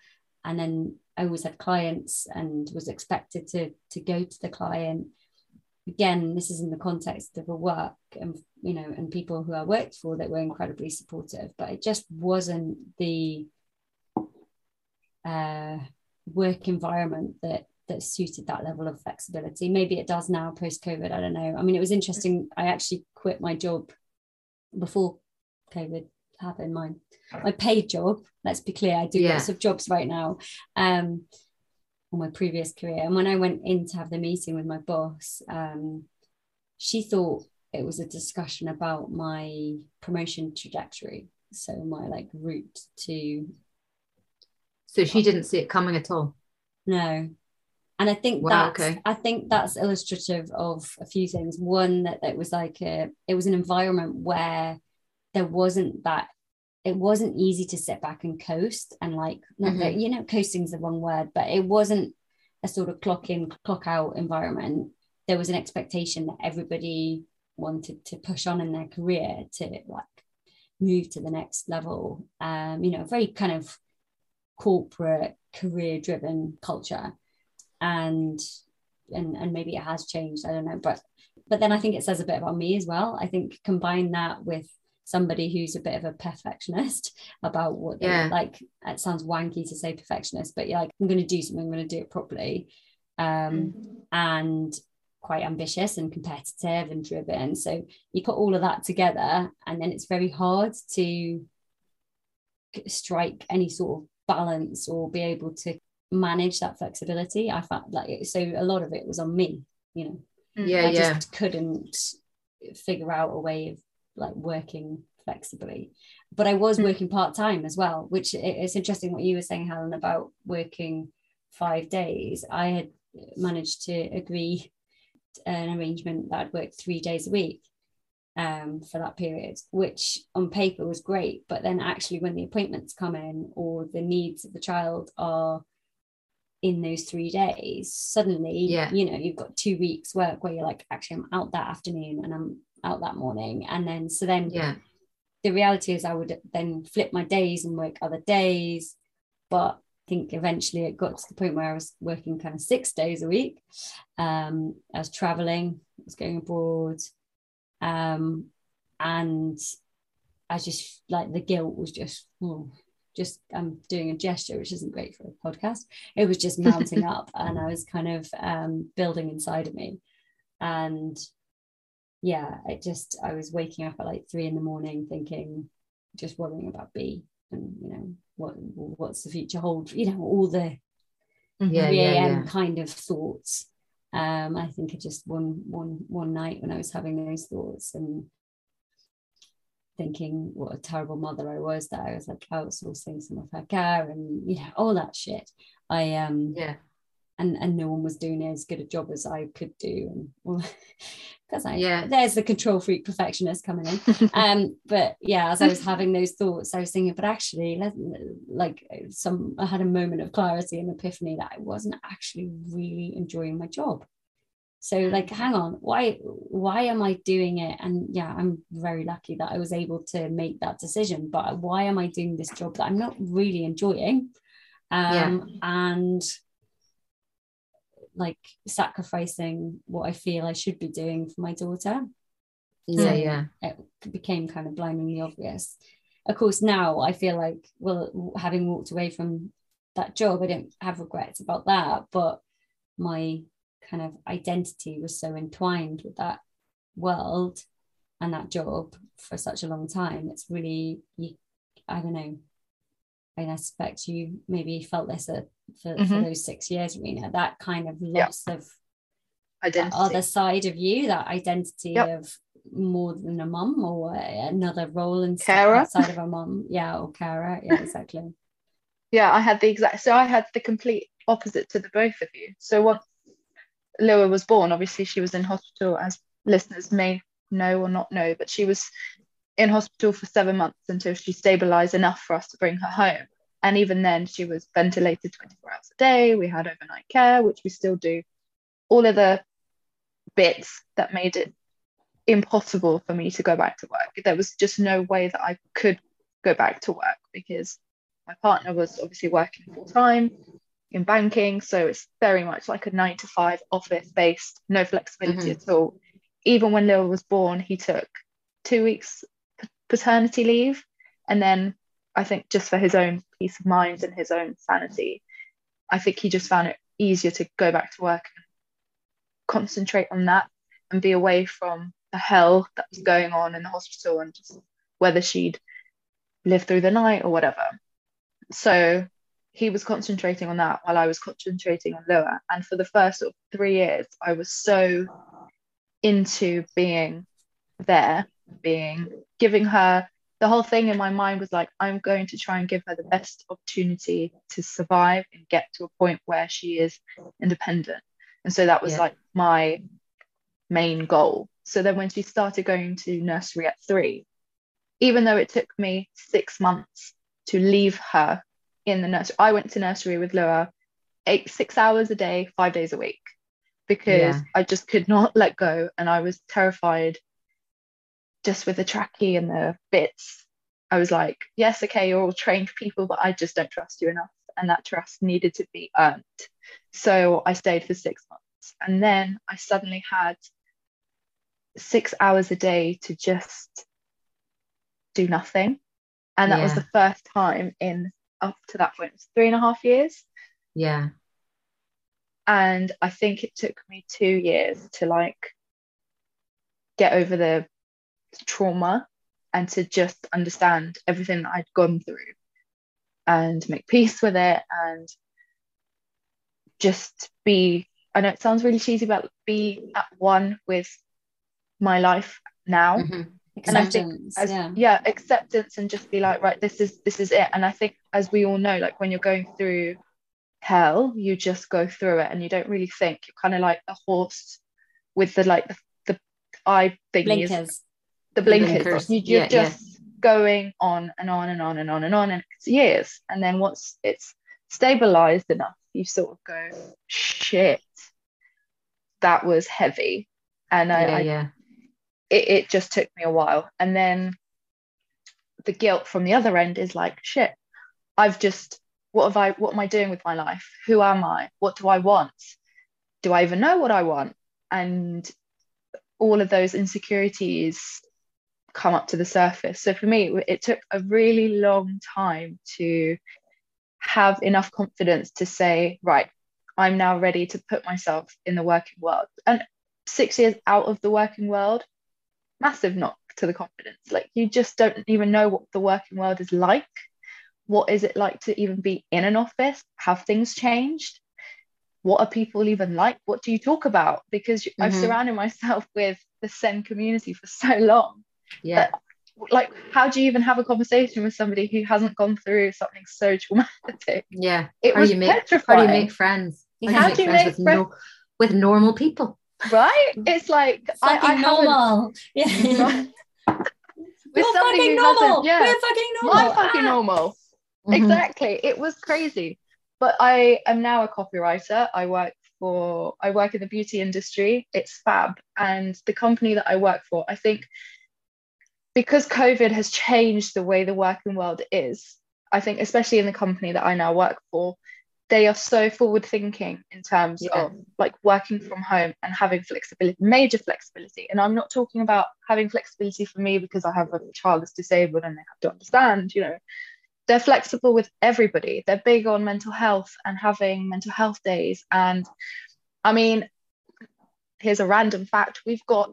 And then I always had clients and was expected to go to the client. Again, this is in the context of a work and, you know, and people who I worked for that were incredibly supportive, but it just wasn't the work environment that suited that level of flexibility. Maybe it does now post-COVID, I don't know. I mean, it was interesting. I actually quit my job before COVID happened, my paid job. Let's be clear, I do lots of jobs right now. My previous career, and when I went in to have the meeting with my boss, she thought it was a discussion about my promotion trajectory, so my like route to, so she didn't see it coming at all. No. And I think I think that's illustrative of a few things. One, that was like it was an environment where there wasn't that, it wasn't easy to sit back and coast and like, not that, you know, coasting's the wrong word, but it wasn't a sort of clock in, clock out environment. There was an expectation that everybody wanted to push on in their career to like move to the next level. You know, a very kind of corporate, career driven culture. And maybe it has changed, I don't know. But then I think it says a bit about me as well. I think combine that with somebody who's a bit of a perfectionist about what they like. It sounds wanky to say perfectionist, but you're like, I'm going to do something, I'm going to do it properly. And quite ambitious and competitive and driven. So you put all of that together, and then it's very hard to strike any sort of balance or be able to manage that flexibility. I felt like so a lot of it was on me, you know. I just couldn't figure out a way of like working flexibly, but I was working part-time as well, which it's interesting what you were saying, Helen, about working 5 days. I had managed to agree an arrangement that I'd work 3 days a week for that period, which on paper was great, but then actually when the appointments come in or the needs of the child are in those 3 days, suddenly you know, you've got 2 weeks work where you're like, actually I'm out that afternoon and I'm out that morning, and then the reality is I would then flip my days and work other days. But I think eventually it got to the point where I was working kind of 6 days a week. I was traveling, I was going abroad, and I just like the guilt was just I'm doing a gesture which isn't great for a podcast, it was just mounting up, and I was kind of building inside of me. And I was waking up at like 3 a.m. thinking, just worrying about B and, you know, what's the future hold, you know, all the 3 a.m. kind of thoughts. I think I just one night when I was having those thoughts and thinking what a terrible mother I was, that I was like outsourcing some of her care and, you know, all that shit. And no one was doing as good a job as I could do, and because there's the control freak perfectionist coming in. But as I was having those thoughts, I was thinking, but actually, I had a moment of clarity and epiphany that I wasn't actually really enjoying my job. So like, hang on, why am I doing it? And I'm very lucky that I was able to make that decision. But why am I doing this job that I'm not really enjoying? And like sacrificing what I feel I should be doing for my daughter. It became kind of blindingly obvious. of course, now I feel like, well, having walked away from that job, I don't have regrets about that, but my kind of identity was so entwined with that world and that job for such a long time. It's really, I don't know, I suspect you maybe felt this for those 6 years, Rena, that kind of loss of identity, other side of you, that identity of more than a mum or another role inside of a mum, or carer, exactly. I had the exact, so I had the complete opposite to the both of you. So what Lua was born, obviously she was in hospital, as listeners may know or not know, but she was in hospital for 7 months until she stabilized enough for us to bring her home. And even then she was ventilated 24 hours a day. We had overnight care, which we still do. All of the bits that made it impossible for me to go back to work. There was just no way that I could go back to work because my partner was obviously working full time in banking, so it's very much like a 9-to-5 office based, no flexibility at all. Even when Lil was born, he took 2 weeks paternity leave, and then I think just for his own peace of mind and his own sanity, I think he just found it easier to go back to work and concentrate on that and be away from the hell that was going on in the hospital and just whether she'd live through the night or whatever. So he was concentrating on that while I was concentrating on Lua. And for the first 3 years, I was so into being there, giving her the whole thing. In my mind was like, I'm going to try and give her the best opportunity to survive and get to a point where she is independent. And so that was like my main goal. So then when she started going to nursery at 3, even though it took me 6 months to leave her in the nursery, I went to nursery with Lua 6 hours a day, 5 days a week, because I just could not let go. And I was terrified just with the trachea and the bits. I was like, yes, okay, you're all trained people, but I just don't trust you enough. And that trust needed to be earned. So I stayed for 6 months. And then I suddenly had 6 hours a day to just do nothing. And that was the first time in, up to that point, it was 3.5 years. Yeah. And I think it took me 2 years to like get over the trauma and to just understand everything that I'd gone through and make peace with it and just be, I know it sounds really cheesy, but be at one with my life now. And I think as, acceptance, and just be like, right, this is it. And I think, as we all know, like when you're going through hell, you just go through it and you don't really think. You're kind of like a horse with the like the eye thingies, the blinkers. You're just going on and on and on and on and on, and it's years. And then once it's stabilized enough, you sort of go, shit, that was heavy. And It just took me a while. And then the guilt from the other end is like, shit, I've just, what am I doing with my life? Who am I? What do I want? Do I even know what I want? And all of those insecurities come up to the surface. So for me, it took a really long time to have enough confidence to say, right, I'm now ready to put myself in the working world. And 6 years out of the working world, massive knock to the confidence. Like, you just don't even know what the working world is like. What is it like to even be in an office? Have things changed? What are people even like? What do you talk about? Because I've surrounded myself with the Sen community for so long. Yeah. That, like, how do you even have a conversation with somebody who hasn't gone through something so traumatic? Yeah. How do you make friends? How do you make friends with normal people? Right, it's like I normal. Yeah. We're fucking normal. I'm fucking normal. Exactly. It was crazy, but I am now a copywriter. I work in the beauty industry. It's fab, and the company that I work for, I think, because COVID has changed the way the working world is. I think, especially in the company that I now work for, they are so forward thinking in terms of like working from home and having flexibility, major flexibility. And I'm not talking about having flexibility for me because I have a child that's disabled and they have to understand, you know, they're flexible with everybody. They're big on mental health and having mental health days. And I mean, here's a random fact. We've got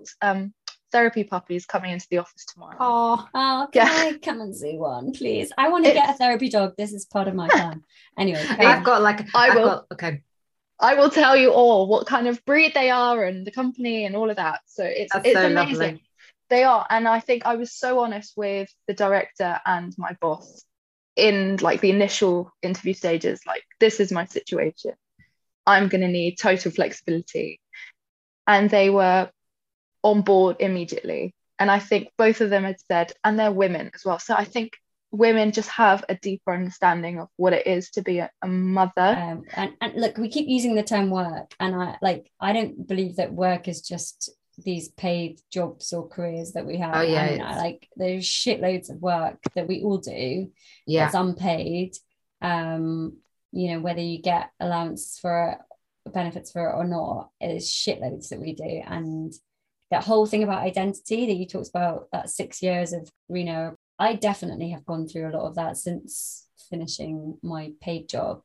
therapy puppies coming into the office tomorrow. I come and see one, please? I want to get a therapy dog. This is part of my plan. Anyway, I've got like I will tell you all what kind of breed they are and the company and all of that. So it's so amazing. Lovely. They are. And I think I was so honest with the director and my boss in like the initial interview stages, like, this is my situation, I'm gonna need total flexibility. And they were on board immediately. And I think both of them had said, and they're women as well, so I think women just have a deeper understanding of what it is to be a mother. And look, we keep using the term work, and I don't believe that work is just these paid jobs or careers that we have. There's shitloads of work that we all do that's unpaid, you know, whether you get allowance for it, benefits for it or not, it's shitloads that we do. And that whole thing about identity that you talked about, that 6 years of Reno, I definitely have gone through a lot of that since finishing my paid job.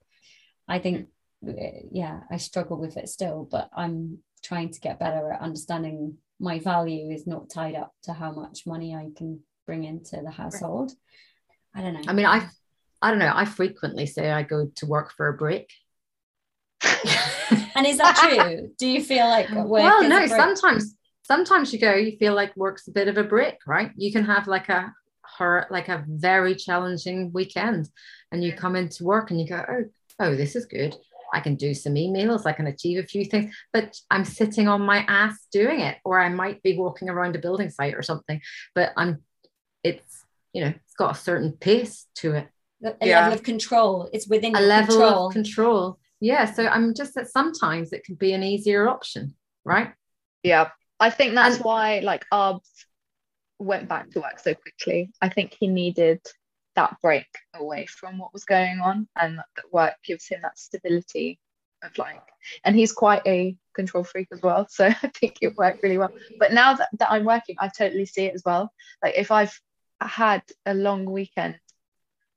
I think, I struggle with it still, but I'm trying to get better at understanding my value is not tied up to how much money I can bring into the household. I don't know. I mean, I don't know. I frequently say I go to work for a break. And is that true? Do you feel like work? Well, no, sometimes you feel like work's a bit of a break, right? You can have like a very challenging weekend and you come into work and you go, oh, this is good. I can do some emails, I can achieve a few things, but I'm sitting on my ass doing it, or I might be walking around a building site or something, but it's got a certain pace to it. Level of control. It's within a level of control. Yeah. So I'm just that sometimes it can be an easier option, right? Yeah. I think that's why like Arbs went back to work so quickly. I think he needed that break away from what was going on, and that work gives him that stability of like, and he's quite a control freak as well, so I think it worked really well. But now that I'm working, I totally see it as well. Like if I've had a long weekend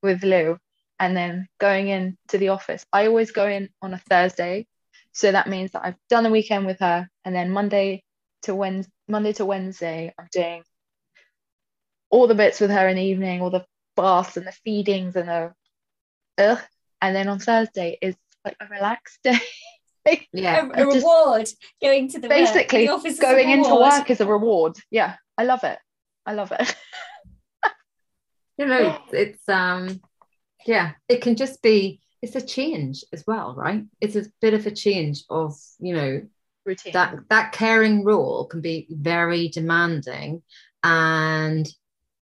with Lou and then going in to the office, I always go in on a Thursday, so that means that I've done a weekend with her, and then Monday to Wednesday I'm doing all the bits with her in the evening, all the baths and the feedings and the and then on Thursday is like a relaxed day. A reward. Going to the basically work. The going into work is a reward. Yeah, I love it. You know, it's it can just be, it's a change as well, right? It's a bit of a change of, you know, routine. That caring role can be very demanding, and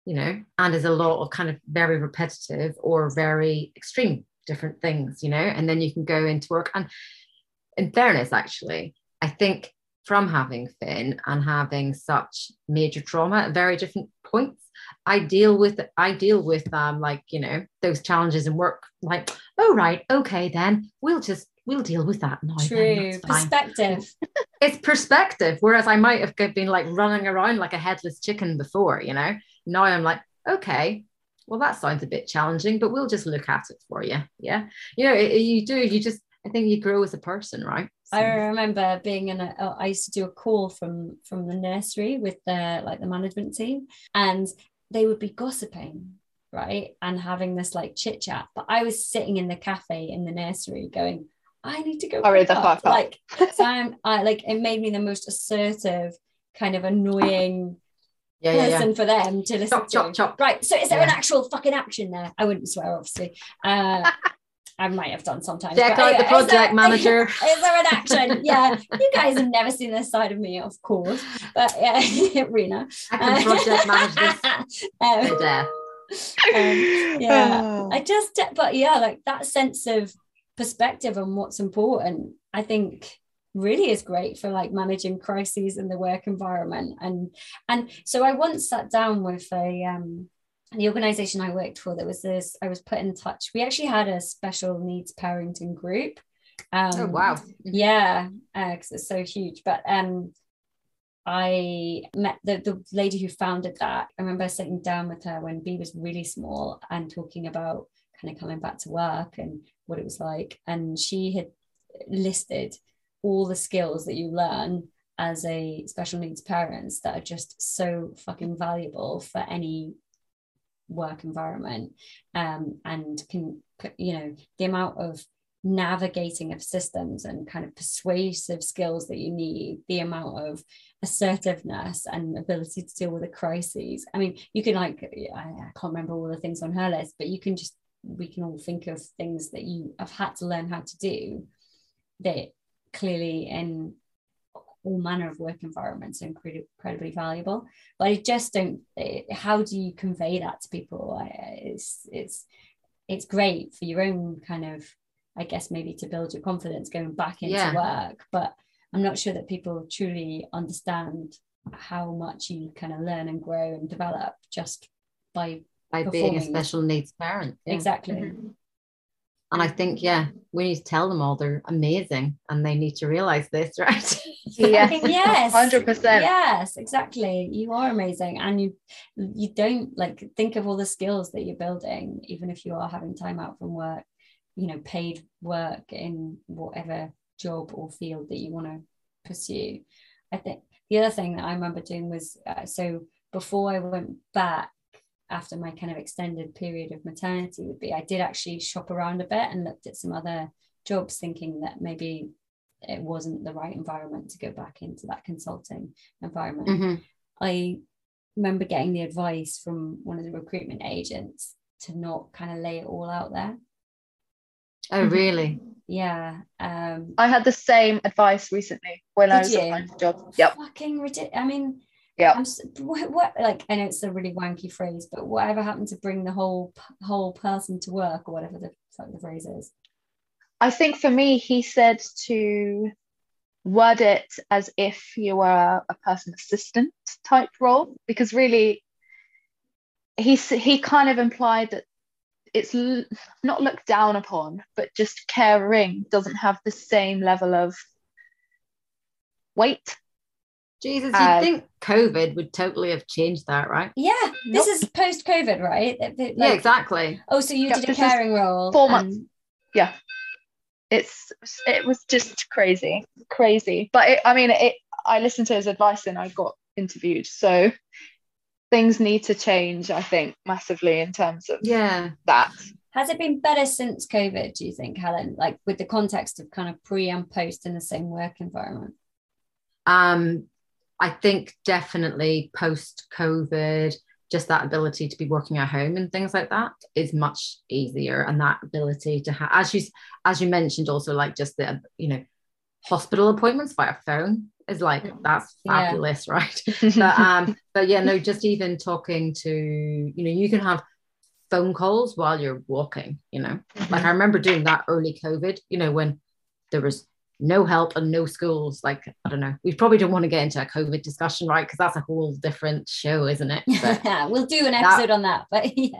you know, and there's a lot of kind of very repetitive or very extreme different things, you know, and then you can go into work. And in fairness, actually, I think from having Finn and having such major trauma at very different points, I deal with like, you know, those challenges in work, like, oh, right, okay, then we'll deal with that now. True. Perspective. It's perspective. Whereas I might have been like running around like a headless chicken before, you know, now I'm like, okay, well, that sounds a bit challenging, but we'll just look at it for you. Yeah. You know, I think you grow as a person, right? So. I remember I used to do a call from the nursery with the management team, and they would be gossiping, right? And having this like chit chat, but I was sitting in the cafe in the nursery going, I need to go. It made me the most assertive, kind of annoying person for them to listen to. Chop. Right. So is there an actual fucking action there? I wouldn't swear, obviously. I might have done sometimes. Check out the project manager. Is there an action? Yeah. You guys have never seen this side of me, of course. But yeah, Rena. I can project manage this. Like that sense of perspective on what's important, I think really is great for like managing crises in the work environment. And so I once sat down with a the organization I worked for, I was put in touch. We actually had a special needs parenting group. Oh, wow. Yeah, because it's so huge. But I met the lady who founded that. I remember sitting down with her when B was really small and talking about kind of coming back to work and what it was like. And she had listed all the skills that you learn as a special needs parents that are just so fucking valuable for any work environment, and can, you know, the amount of navigating of systems and kind of persuasive skills that you need, the amount of assertiveness and ability to deal with the crises. I mean, you can, like, I can't remember all the things on her list, but you can just, we can all think of things that you have had to learn how to do that clearly in all manner of work environments are incredibly valuable. But I just don't, how do you convey that to people? It's great for your own kind of, I guess maybe to build your confidence going back into work, but I'm not sure that people truly understand how much you kind of learn and grow and develop just by being a special needs parent. Yeah. Exactly. Mm-hmm. And I think, we need to tell them all they're amazing and they need to realize this, right? Yeah. Yes. 100%. Yes, exactly. You are amazing. And you don't, like, think of all the skills that you're building, even if you are having time out from work, you know, paid work in whatever job or field that you want to pursue. I think the other thing that I remember doing was, so before I went back, after my kind of extended period of maternity would be, I did actually shop around a bit and looked at some other jobs, thinking that maybe it wasn't the right environment to go back into that consulting environment. Mm-hmm. I remember getting the advice from one of the recruitment agents to not kind of lay it all out there. Oh, really? Yeah. I had the same advice recently when I was applying for jobs. Yep. Fucking ridiculous. I mean, yeah, like, I know it's a really wanky phrase, but whatever happened to bring the whole person to work, or whatever the phrase is? I think for me, he said to word it as if you were a person assistant type role, because really, he kind of implied that it's not looked down upon, but just caring doesn't have the same level of weight. Jesus, you'd think COVID would totally have changed that, right? Yeah, This is post-COVID, right? Yeah, exactly. Oh, so you did a caring role. 4 months. Yeah. It was just crazy. But I listened to his advice and I got interviewed. So things need to change, I think, massively in terms of that. Has it been better since COVID, do you think, Helen? Like, with the context of kind of pre and post in the same work environment? I think definitely post-COVID, just that ability to be working at home and things like that is much easier. And that ability to have, as you mentioned, also, like, just the, hospital appointments via phone is like, that's fabulous, right? But yeah, no, just even talking to, you can have phone calls while you're walking, mm-hmm. Like, I remember doing that early COVID, when there was no help and no schools. Like, I don't know, we probably don't want to get into a COVID discussion, right? Because that's a whole different show, isn't it? We'll do an episode on that. But we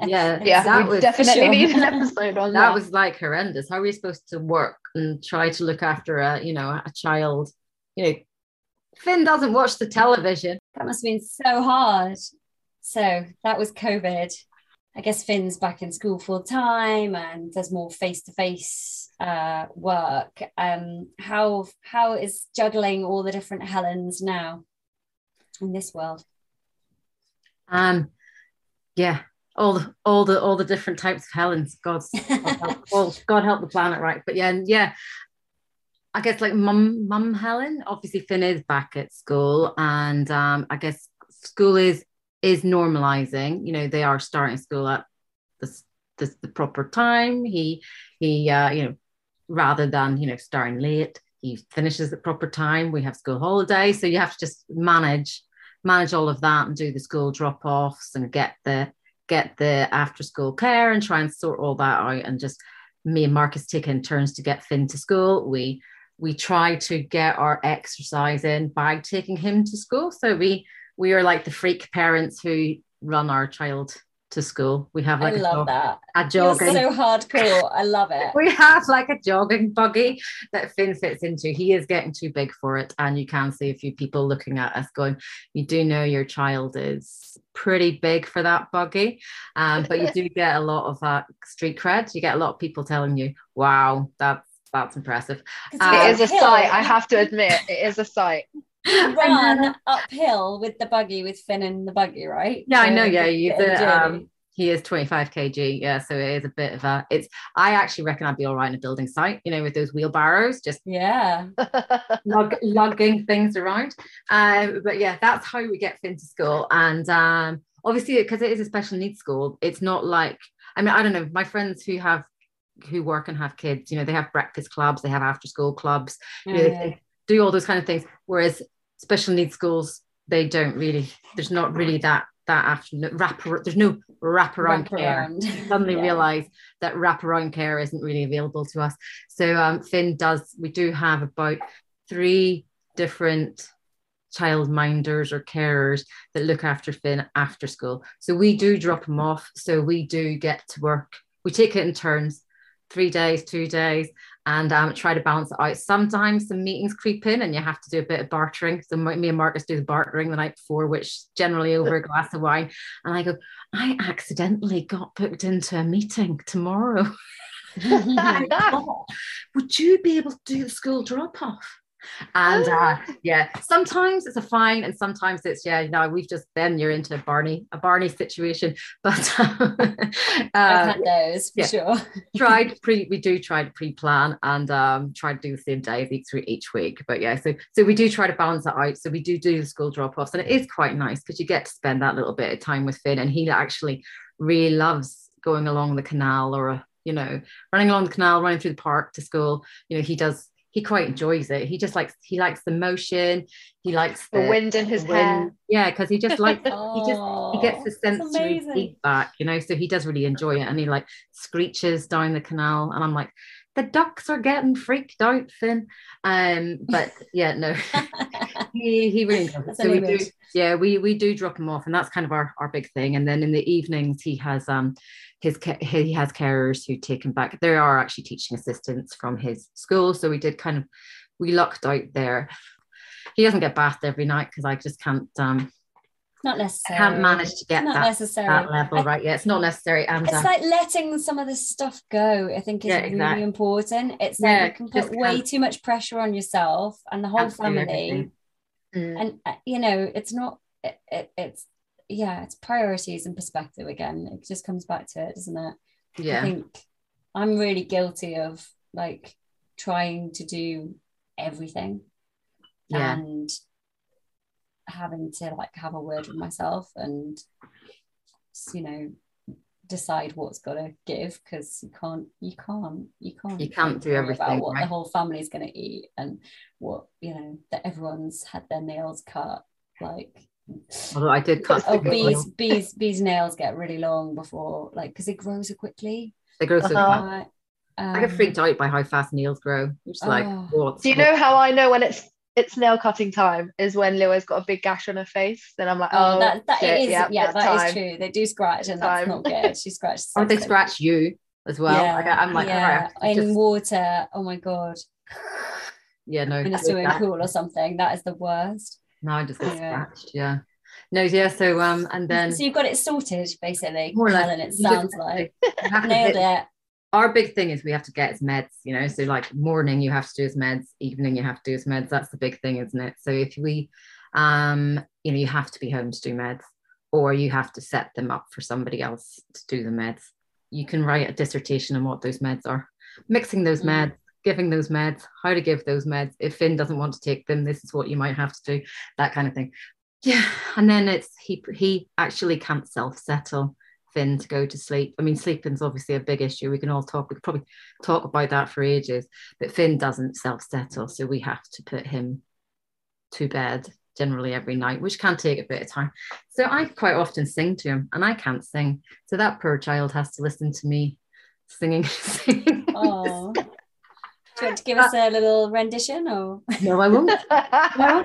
definitely need an episode on that. That was like horrendous. How are we supposed to work and try to look after a child? Finn doesn't watch the television. That must have been so hard. So that was COVID. I guess Finn's back in school full time and there's more face-to-face work. How is juggling all the different Helens now in this world? All the different types of Helens. God help the planet, right? But yeah. I guess, like, mum Helen. Obviously, Finn is back at school, and I guess school is normalizing. They are starting school at the proper time. He rather than starting late, he finishes at proper time. We have school holidays, so you have to just manage all of that and do the school drop offs and get the after school care and try and sort all that out. And just me and Marcus taking turns to get Finn to school. We try to get our exercise in by taking him to school, so we are like the freak parents who run our child to school. We have like I love that. A jogging. You're so hardcore. I love it. We have like a jogging buggy that Finn fits into. He is getting too big for it, and you can see a few people looking at us going, you do know your child is pretty big for that buggy. But you do get a lot of that street cred. You get a lot of people telling you, wow, that's impressive. It is a sight. I have to admit, it is a sight. You run uphill with the buggy, with Finn in the buggy, right? Yeah, so I know. Yeah, he is 25 kg. Yeah, so it is a bit of a. It's. I actually reckon I'd be all right in a building site, you know, with those wheelbarrows, just lugging things around. But yeah, that's how we get Finn to school, and obviously because it is a special needs school, it's not like. I mean, I don't know. My friends who work and have kids, you know, they have breakfast clubs, they have after school clubs, they do all those kind of things, whereas special needs schools, they don't really, there's not really that afternoon wraparound care. You suddenly realize that wraparound care isn't really available to us. So we do have about 3 different childminders or carers that look after Finn after school. So we do drop him off. So we do get to work. We take it in turns, 3 days, 2 days, and try to balance it out. Sometimes some meetings creep in and you have to do a bit of bartering. So me and Marcus do the bartering the night before, which generally over a glass of wine. And I go, I accidentally got booked into a meeting tomorrow. Would you be able to do the school drop-off? And sometimes it's a fine, and sometimes it's then you're into a Barney situation. But I've had those for sure. we do try to pre-plan and try to do the same day each week. But so we do try to balance that out. So we do the school drop-offs, and it is quite nice because you get to spend that little bit of time with Finn, and he actually really loves going along the canal running through the park to school. You know, he does. He quite enjoys it. He likes the motion. He likes the wind in his hair. Yeah, because he just likes. He gets the sensory feedback, you know. So he does really enjoy it, and he like screeches down the canal. And I'm like, the ducks are getting freaked out, Finn. But yeah, no, he really enjoys it. So we do drop him off, and that's kind of our big thing. And then in the evenings, he has he has carers who take him back. There are actually teaching assistants from his school, so we lucked out there. He doesn't get bathed every night because I just can't not necessary. Can't manage to get that level right. Yeah, it's not necessary. And it's like letting some of the stuff go, I think, is really important. It's like you can put way too much pressure on yourself and the whole family, and you know, it's not. It's. Yeah, it's priorities and perspective again. It just comes back to it, doesn't it? Yeah. I think I'm really guilty of like trying to do everything and having to like have a word with myself and, you know, decide what's got to give, because you can't do everything about what the whole family's going to eat and what, you know, that everyone's had their nails cut, like. Although I did cut bees' nails get really long before, like, because it grows so quickly. They grow so fast. I get freaked out by how fast nails grow. It's like, what? Do you know how I know when it's nail cutting time? Is when Lilo's got a big gash on her face. Then I'm like, that is true. They do scratch, and that's not good. She scratches. Or they scratch you as well. Yeah, I'm like, all right, in water. Oh my god. Yeah, no. In a swimming pool or something. That is the worst. No, I just got scratched. Yeah. No, yeah. So and then so you've got it sorted basically. More like, than it sounds like. Nailed it. Our big thing is we have to get his meds, you know. So like morning you have to do his meds, evening you have to do his meds. That's the big thing, isn't it? So if we you know, you have to be home to do meds, or you have to set them up for somebody else to do the meds. You can write a dissertation on what those meds are. Mixing those meds, giving those meds, how to give those meds. If Finn doesn't want to take them, this is what you might have to do, that kind of thing. Yeah. And then it's he actually can't self-settle Finn to go to sleep. I mean, sleeping's obviously a big issue. We could probably talk about that for ages, but Finn doesn't self-settle, so we have to put him to bed generally every night, which can take a bit of time. So I quite often sing to him, and I can't sing, so that poor child has to listen to me singing. Oh. Do you want to give us a little rendition? Or no, I won't.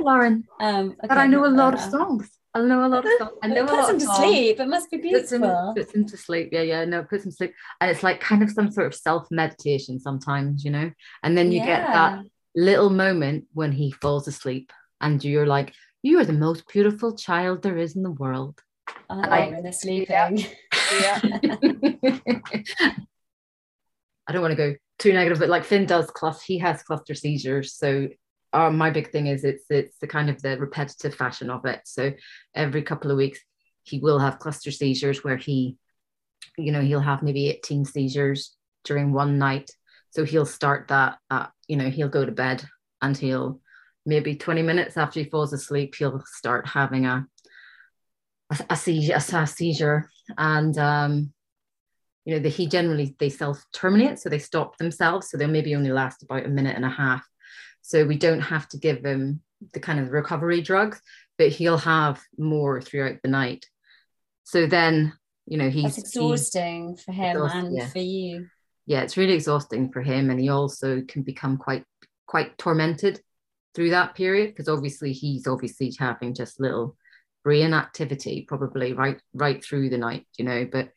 Lauren. Okay, but I know a lot of songs. I know a lot of songs. I know a lot of songs. It puts him to sleep. It must be beautiful. Puts him to sleep. Yeah. No, it puts him to sleep. And it's like kind of some sort of self-meditation sometimes, you know? And then you get that little moment when he falls asleep and you're like, you are the most beautiful child there is in the world. Oh, when they're sleeping. Yeah. I don't want to go too negative, but like Finn does he has cluster seizures. So my big thing is it's the kind of the repetitive fashion of it. So every couple of weeks he will have cluster seizures where he'll have maybe 18 seizures during one night. So he'll start that he'll go to bed and he'll maybe 20 minutes after he falls asleep, he'll start having a seizure. And they self-terminate, so they stop themselves. So they'll maybe only last about a minute and a half. So we don't have to give him the kind of recovery drugs, but he'll have more throughout the night. So then, he's... That's exhausting for him and for you. Yeah, it's really exhausting for him. And he also can become quite tormented through that period, because obviously he's having just little brain activity probably right through the night, but...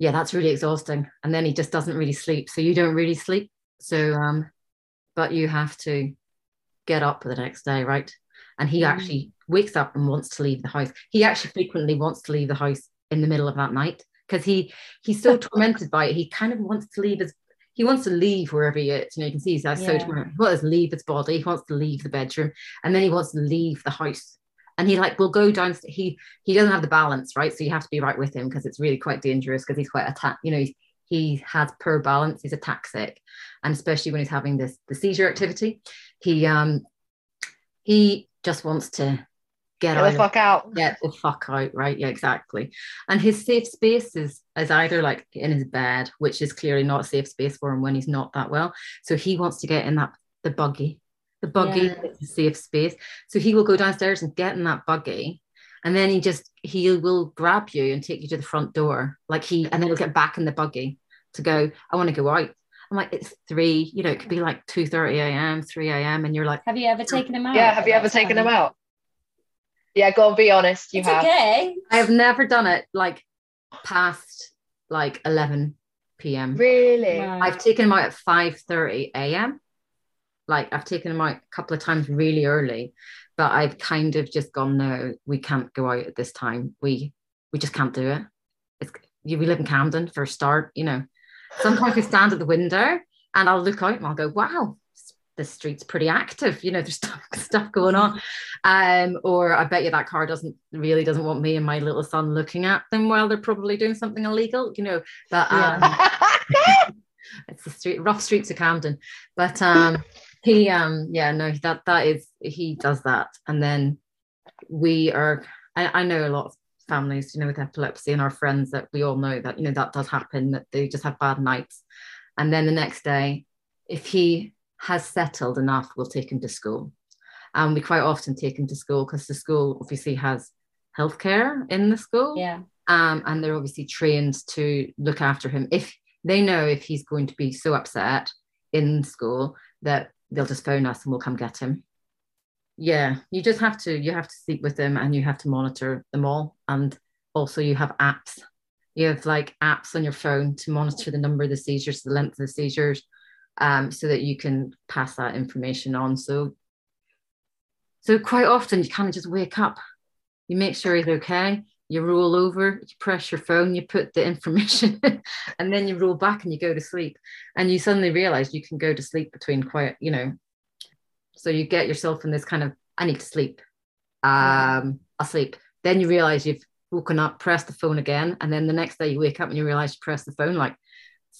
that's really exhausting. And then he just doesn't really sleep. So you don't really sleep. So, but you have to get up the next day, right? And he actually wakes up and wants to leave the house. He actually frequently wants to leave the house in the middle of that night because he's so tormented by it. He kind of wants to leave wherever he is. You can see he's so tormented. He wants to leave his body. He wants to leave the bedroom. And then he wants to leave the house. And he will go down. He doesn't have the balance, right? So you have to be right with him because it's really quite dangerous because he's quite he has poor balance. He's ataxic, and especially when he's having the seizure activity, he just wants to get the fuck out, right? Yeah, exactly. And his safe space is either like in his bed, which is clearly not a safe space for him when he's not that well. So he wants to get in the buggy. The buggy is a safe space. So he will go downstairs and get in that buggy. And then he will grab you and take you to the front door. And then he'll get back in the buggy to go, I want to go out. I'm like, it's 3, it could be like 2:30 a.m., 3 a.m. And you're like, have you ever taken him out? Yeah, have you ever taken him out? Yeah, go on, be honest. You have. Okay. I have never done it past 11 p.m. Really? Wow. I've taken him out at 5:30 a.m. I've taken him out a couple of times really early, but I've kind of just gone, no, we can't go out at this time. We just can't do it. We live in Camden for a start, Sometimes we stand at the window and I'll look out and I'll go, wow, this street's pretty active. There's stuff going on. Or I bet you that car doesn't want me and my little son looking at them while they're probably doing something illegal, But it's the rough streets of Camden. But he does that. And then I know a lot of families, with epilepsy and our friends that we all know that, that does happen, that they just have bad nights. And then the next day, if he has settled enough, we'll take him to school. And we quite often take him to school because the school obviously has healthcare in the school. Yeah. And they're obviously trained to look after him. If they know if he's going to be so upset in school that they'll just phone us and we'll come get him. Yeah, you just have to sleep with them and you have to monitor them all. And also you have apps. You have apps on your phone to monitor the number of the seizures, the length of the seizures, so that you can pass that information on. So quite often you kind of just wake up. You make sure he's okay. You roll over, you press your phone, you put the information in, and then you roll back and you go to sleep. And you suddenly realize you can go to sleep between quiet, So you get yourself in this kind of, I need to sleep. I'll sleep. Then you realize you've woken up, pressed the phone again. And then the next day you wake up and you realize you pressed the phone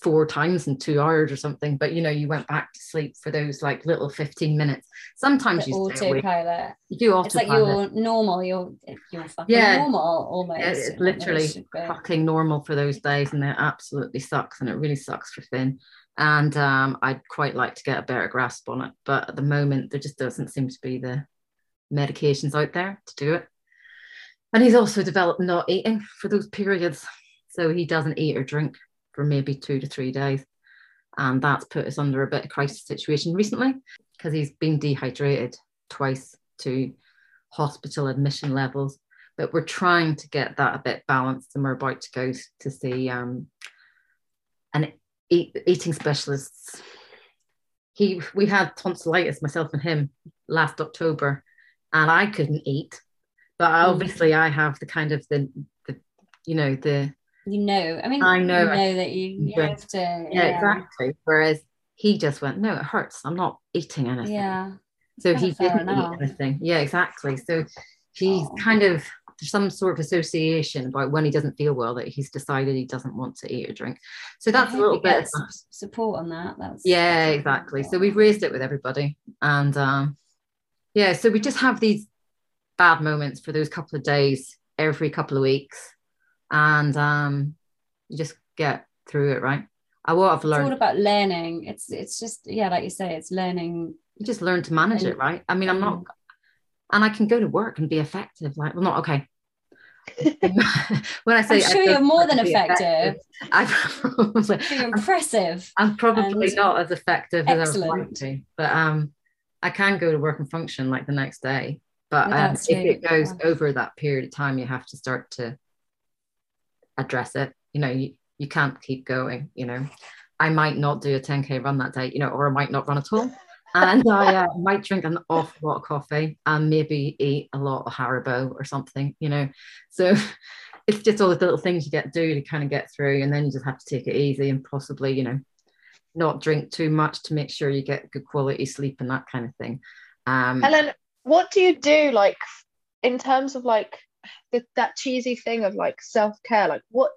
4 times in 2 hours or something. But, you went back to sleep for those little 15 minutes. Sometimes you autopilot. You do autopilot. It's you're normal. You're fucking normal almost. Yeah, it's literally fucking normal for those days, and it absolutely sucks, and it really sucks for Finn. And I'd quite like to get a better grasp on it, but at the moment there just doesn't seem to be the medications out there to do it. And he's also developed not eating for those periods, so he doesn't eat or drink for maybe 2 to 3 days, and that's put us under a bit of crisis situation recently because he's been dehydrated twice to hospital admission levels, but we're trying to get that a bit balanced, and we're about to go to see an eating specialist. We had tonsillitis, myself and him, last October, and I couldn't eat, but obviously I have the kind of you know that you have to. Whereas he just went, no, it hurts, I'm not eating anything. Yeah. So he didn't eat anything. Yeah, exactly. So he's kind of, there's some sort of association about when he doesn't feel well that he's decided he doesn't want to eat or drink. So that's a little bit of support on that. That's exactly. So we've raised it with everybody, and so we just have these bad moments for those couple of days every couple of weeks, and you just get through it, right? I've learned. It's all about learning. It's just, like you say, it's learning. You just learn to manage it, right? I mean, I'm not, and I can go to work and be effective. Like, well, not okay. When I say, I'm sure you're more than effective. You're impressive. I'm probably not as effective as I would like to, but I can go to work and function like the next day. But if it goes over that period of time, you have to start to address it. You know, you can't keep going. You know, I might not do a 10K run that day, you know, or I might not run at all. And I might drink an awful lot of coffee and maybe eat a lot of Haribo or something, you know. So it's just all the little things you do to kind of get through, and then you just have to take it easy and possibly, you know, not drink too much to make sure you get good quality sleep and that kind of thing. Helen, what do you do, like, in terms of, like, that cheesy thing of like self-care? Like, what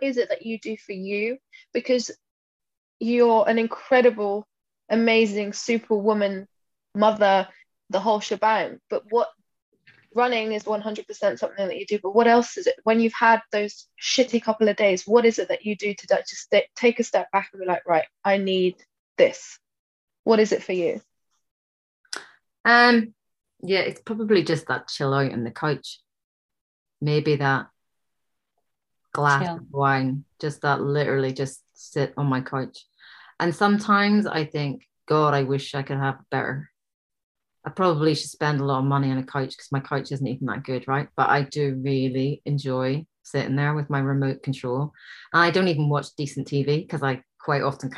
is it that you do for you? Because you're an incredible, amazing superwoman, mother, the whole shebang, but running is 100% something that you do, but what else is it? When you've had those shitty couple of days, what is it that you do to just take a step back and be like, right, I need this? What is it for you? It's probably just that chill out on the couch, maybe that glass of wine, just that, literally just sit on my couch. And sometimes I think, God, I wish I could have it better. I probably should spend a lot of money on a couch because my couch isn't even that good, right? But I do really enjoy sitting there with my remote control. And I don't even watch decent TV because I quite often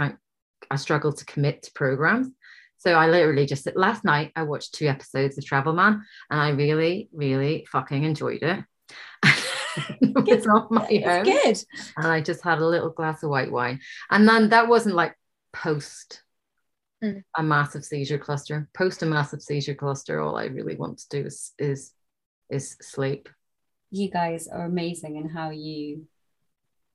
I struggle to commit to programs. So I literally just sit. Last night I watched 2 episodes of Travel Man, and I really, really fucking enjoyed it. It's off my own. It's good. And I just had a little glass of white wine. And then that wasn't like post a massive seizure cluster. Post a massive seizure cluster, all I really want to do is sleep. You guys are amazing in how you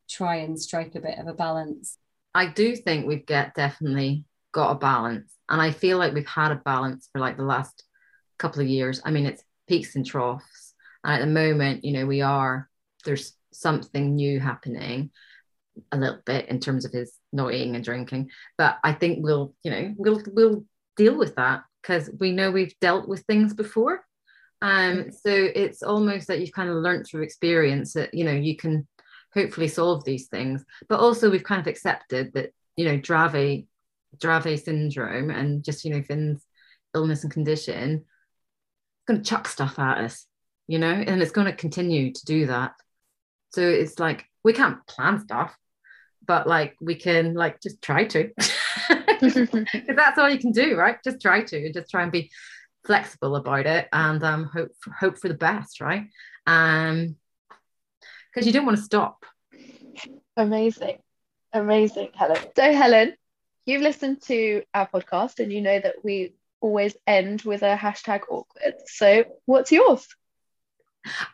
try and strike a bit of a balance. I do think we've definitely got a balance, and I feel like we've had a balance for like the last couple of years. I mean, it's peaks and troughs, and at the moment, you know, there's something new happening a little bit in terms of his not eating and drinking, but I think we'll deal with that because we know we've dealt with things before. So it's almost that you've kind of learned through experience that, you know, you can hopefully solve these things, but also we've kind of accepted that, you know, Dravet syndrome and just, you know, Finn's illness and condition, it's going to chuck stuff at us, you know, and it's going to continue to do that. So it's like we can't plan stuff, but like we can like just try to, because that's all you can do, right? Just try to, just try and be flexible about it, and hope for the best, right? Because you don't want to stop. Amazing, Helen. So Helen, you've listened to our podcast, and you know that we always end with a hashtag awkward. So what's yours?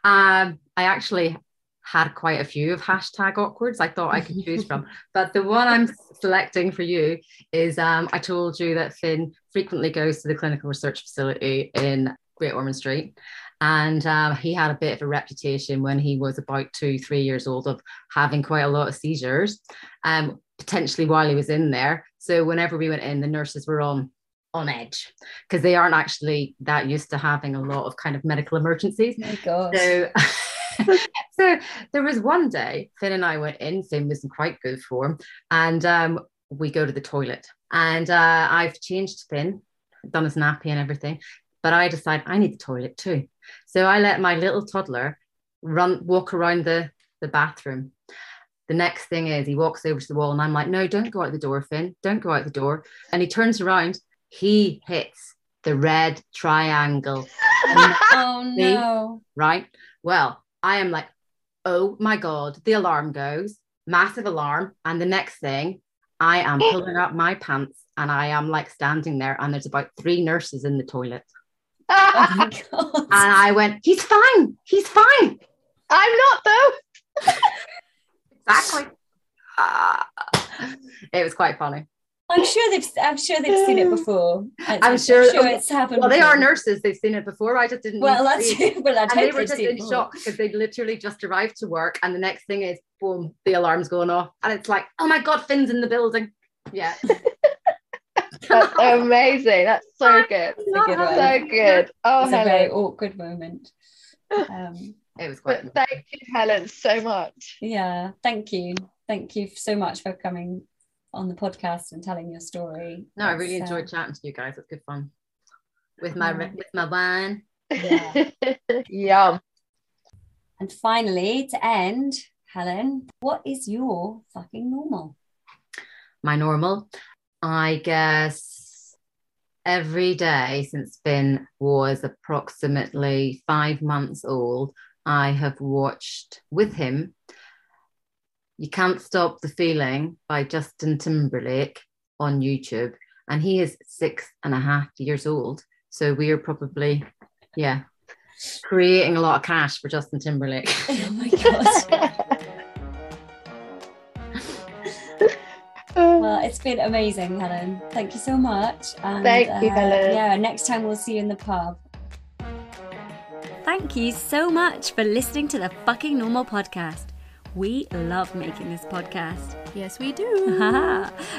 I actually had quite a few of hashtag awkwards I thought I could choose from, but the one I'm selecting for you is I told you that Finn frequently goes to the clinical research facility in Great Ormond Street, and he had a bit of a reputation when he was about 2-3 years old of having quite a lot of seizures, potentially while he was in there. So whenever we went in, the nurses were on edge because they aren't actually that used to having a lot of kind of medical emergencies. Oh my gosh. So there was one day Finn and I went in. Finn was in quite good form, and we go to the toilet, and I've changed Finn, done his nappy and everything, but I decide I need the toilet too. So I let my little toddler walk around the bathroom. The next thing is he walks over to the wall and I'm like, no, don't go out the door, Finn, don't go out the door. And he turns around, he hits the red triangle. Oh no. Right? Well, I am like, oh my God, the alarm goes, massive alarm. And the next thing, I am pulling up my pants and I am like standing there and there's about 3 nurses in the toilet. Oh my God. And I went, he's fine. He's fine. I'm not though. Exactly. It was quite funny. I'm sure they've seen it before. I'm sure it's happened. Well, they are nurses. They've seen it before. I just didn't. Well, that's it. Well, and they were just in shock because they literally just arrived to work, and the next thing is, boom, the alarm's going off, and it's like, oh my God, Finn's in the building. Yeah. That's amazing. That's so good. So good. Oh, it's a very awkward moment. It was quite. But thank you, Helen, so much. Yeah. Thank you. Thank you so much for coming on the podcast and telling your story. No, I really enjoyed chatting to you guys. It's good fun with my wine. Yeah. Yum. And finally, to end, Helen, what is your fucking normal? My normal, I guess, every day since Ben was approximately 5 months old, I have watched with him You Can't Stop the Feeling by Justin Timberlake on YouTube. And he is 6.5 years old. So we are probably, creating a lot of cash for Justin Timberlake. Oh my God. Well, it's been amazing, Helen. Thank you so much. And, thank you, Helen. Yeah, next time we'll see you in the pub. Thank you so much for listening to the Fucking Normal Podcast. We love making this podcast. Yes, we do.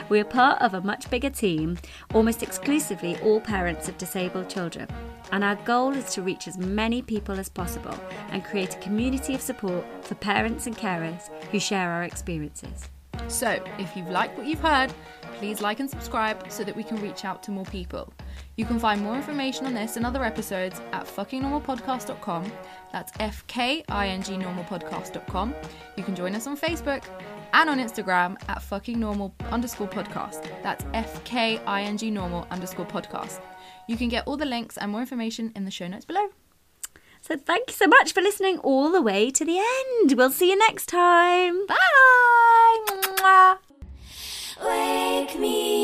We're part of a much bigger team, almost exclusively all parents of disabled children. And our goal is to reach as many people as possible and create a community of support for parents and carers who share our experiences. So, if you've liked what you've heard, please like and subscribe so that we can reach out to more people. You can find more information on this and other episodes at fuckingnormalpodcast.com. That's FKING normalpodcast.com. You can join us on Facebook and on Instagram at fuckingnormal_podcast. That's FKING normal_podcast. You can get all the links and more information in the show notes below. So thank you so much for listening all the way to the end. We'll see you next time. Bye. Mwah. Wake me